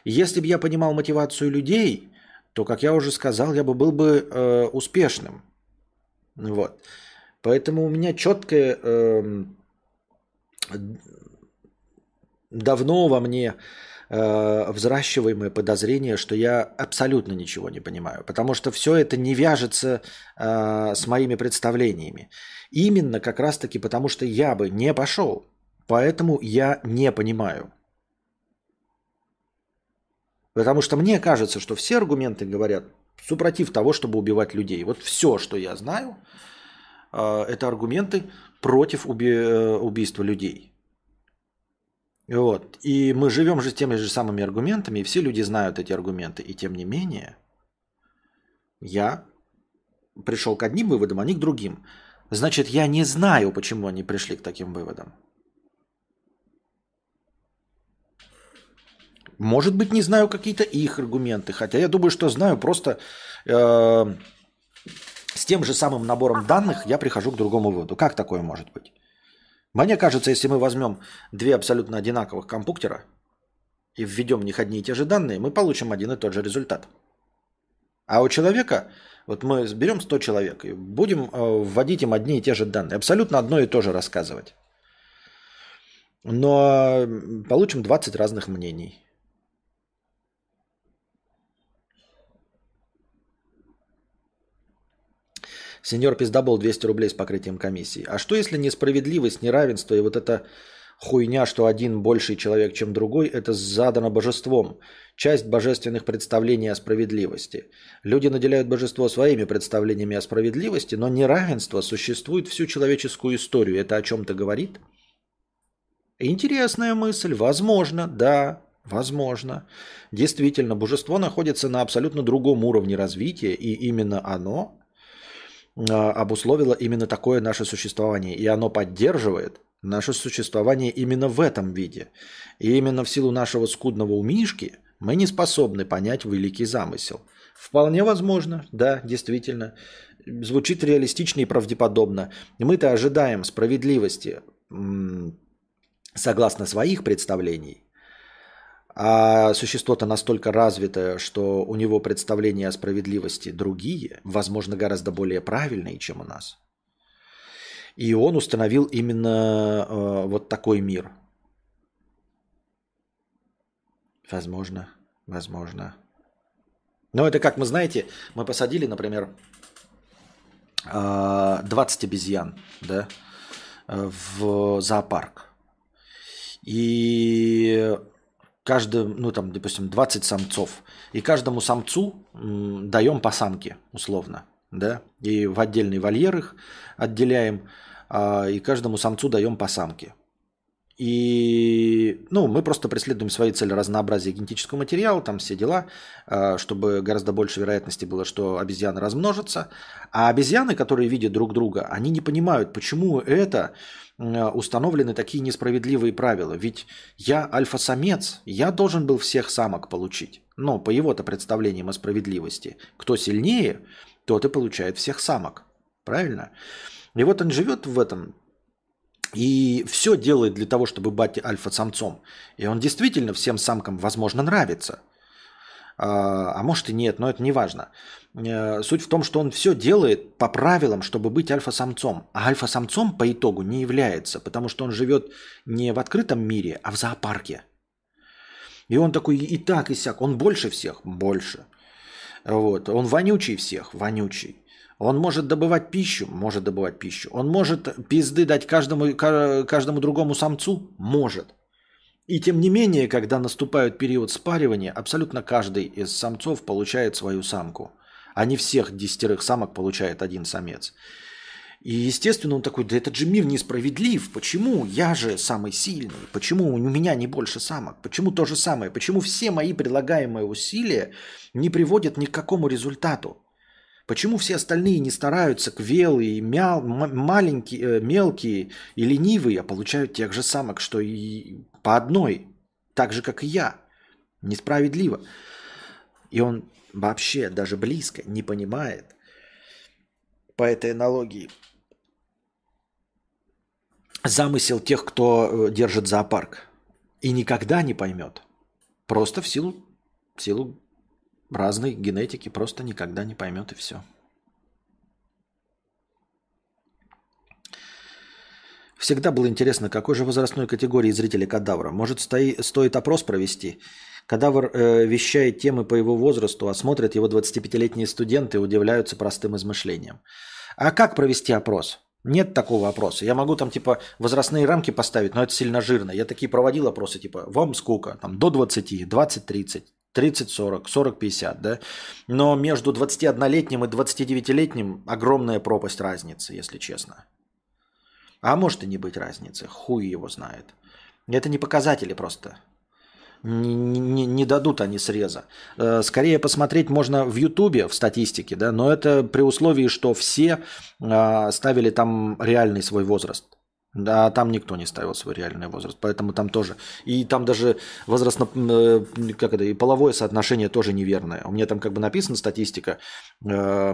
Если бы я понимал мотивацию людей, то, как я уже сказал, я бы был бы э, успешным. Вот. Поэтому у меня четкое... Э, Давно во мне э, взращиваемое подозрение, что я абсолютно ничего не понимаю, потому что все это не вяжется э, с моими представлениями. Именно как раз-таки потому, что я бы не пошел, поэтому я не понимаю. Потому что мне кажется, что все аргументы говорят супротив того, чтобы убивать людей. Вот все, что я знаю, э, это аргументы против уби- убийства людей. Вот. И мы живем же с теми же самыми аргументами, и все люди знают эти аргументы. И тем не менее, я пришел к одним выводам, а не к другим. Значит, я не знаю, почему они пришли к таким выводам. Может быть, не знаю какие-то их аргументы, хотя я думаю, что знаю, просто э, с тем же самым набором данных я прихожу к другому выводу. Как такое может быть? Мне кажется, если мы возьмем две абсолютно одинаковых компьютера и введем в них одни и те же данные, мы получим один и тот же результат. А у человека, вот мы берем сто человек и будем вводить им одни и те же данные, абсолютно одно и то же рассказывать. Но получим двадцать разных мнений. Сеньор Пиздабол, двести рублей с покрытием комиссии. А что если несправедливость, неравенство и вот эта хуйня, что один больший человек, чем другой, это задано божеством? Часть божественных представлений о справедливости. Люди наделяют божество своими представлениями о справедливости, но неравенство существует всю человеческую историю. Это о чем-то говорит? Интересная мысль. Возможно, да. Возможно. Действительно, божество находится на абсолютно другом уровне развития, и именно оно... обусловило именно такое наше существование. И оно поддерживает наше существование именно в этом виде. И именно в силу нашего скудного умишки мы не способны понять великий замысел. Вполне возможно, да, действительно. Звучит реалистично и правдеподобно. Мы-то ожидаем справедливости согласно своих представлений. А существо-то настолько развитое, что у него представления о справедливости другие, возможно, гораздо более правильные, чем у нас. И он установил именно э, вот такой мир. Возможно, возможно. Но это как, мы знаете, мы посадили, например, э, двадцать обезьян, да, в зоопарк. И... Каждым, ну там, допустим, двадцать самцов. И каждому самцу даем по самке, условно. Да? И в отдельный вольер их отделяем, и каждому самцу даем по самке. И ну, мы просто преследуем свои цели разнообразия генетического материала, там все дела, чтобы гораздо больше вероятности было, что обезьяны размножатся. А обезьяны, которые видят друг друга, они не понимают, почему это установлены такие несправедливые правила. Ведь я альфа-самец, я должен был всех самок получить. Но по его-то представлениям о справедливости, кто сильнее, тот и получает всех самок. Правильно? И вот он живет в этом... И все делает для того, чтобы быть альфа-самцом. И он действительно всем самкам, возможно, нравится. А может и нет, но это не важно. Суть в том, что он все делает по правилам, чтобы быть альфа-самцом. А альфа-самцом по итогу не является, потому что он живет не в открытом мире, а в зоопарке. И он такой и так, и сяк. Он больше всех? Больше. Вот. Он вонючий всех? Вонючий. Он может добывать пищу? Может добывать пищу. Он может пизды дать каждому, каждому другому самцу? Может. И тем не менее, когда наступает период спаривания, абсолютно каждый из самцов получает свою самку. А не всех десятерых самок получает один самец. И естественно, он такой, да этот же мир несправедлив. Почему я же самый сильный? Почему у меня не больше самок? Почему то же самое? Почему все мои прилагаемые усилия не приводят ни к какому результату? Почему все остальные не стараются, квелые, мял, маленькие, мелкие и ленивые, а получают тех же самок, что и по одной, так же, как и я? Несправедливо. И он вообще даже близко не понимает по этой аналогии замысел тех, кто держит зоопарк. И никогда не поймет. Просто в силу... В силу разной генетики просто никогда не поймет, и все. Всегда было интересно, какой же возрастной категории зрителей Кадавра. Может, стои, стоит опрос провести? Кадавр э, вещает темы по его возрасту, а смотрят его двадцатипятилетние студенты и удивляются простым измышлениям. А как провести опрос? Нет такого опроса. Я могу там типа возрастные рамки поставить, но это сильно жирно. Я такие проводил опросы, типа, вам сколько? Там до двадцати, двадцать-тридцать. тридцать сорок, сорок пятьдесят, да? Но между двадцатиоднолетним и двадцатидевятилетним огромная пропасть разницы, если честно. А может и не быть разницы, хуй его знает. Это не показатели просто. Не, не, не дадут они среза. Скорее посмотреть можно в Ютубе, в статистике, да? Но это при условии, что все ставили там реальный свой возраст. Да, там никто не ставил свой реальный возраст, поэтому там тоже. И там даже возрастно, как это, и половое соотношение тоже неверное. У меня там как бы написана статистика э,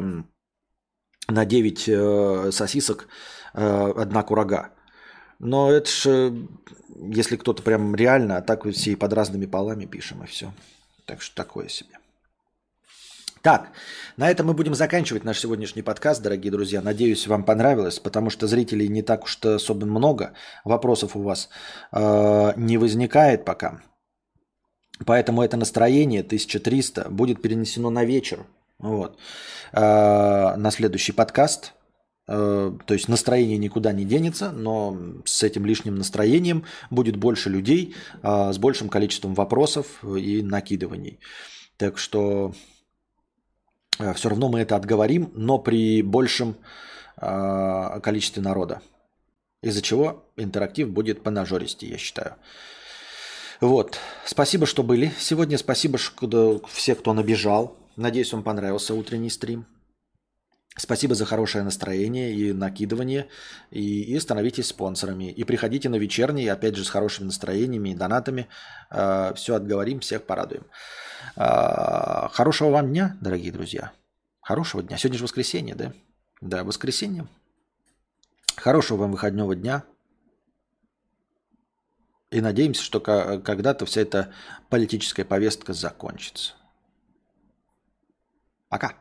на девять э, сосисок э, одна курага. Но это же, если кто-то прям реально, а так все и под разными полами пишем, и все. Так что такое себе. Так, на этом мы будем заканчивать наш сегодняшний подкаст, дорогие друзья. Надеюсь, вам понравилось, потому что зрителей не так уж особо много. Вопросов у вас э, не возникает пока. Поэтому это настроение тысяча триста будет перенесено на вечер, вот, э, на следующий подкаст. Э, то есть настроение никуда не денется, но с этим лишним настроением будет больше людей, э, с большим количеством вопросов и накидываний. Так что... Все равно мы это отговорим, но при большем э, количестве народа. Из-за чего интерактив будет понажористей, я считаю. Вот. Спасибо, что были сегодня. Спасибо что, все, кто набежал. Надеюсь, вам понравился утренний стрим. Спасибо за хорошее настроение и накидывание. И, и становитесь спонсорами. И приходите на вечерний, опять же, с хорошими настроениями и донатами. Э, все отговорим, всех порадуем. Хорошего вам дня, дорогие друзья. Хорошего дня. Сегодня же воскресенье, да? Да, воскресенье. Хорошего вам выходного дня. И надеемся, что когда-то вся эта политическая повестка закончится. Пока.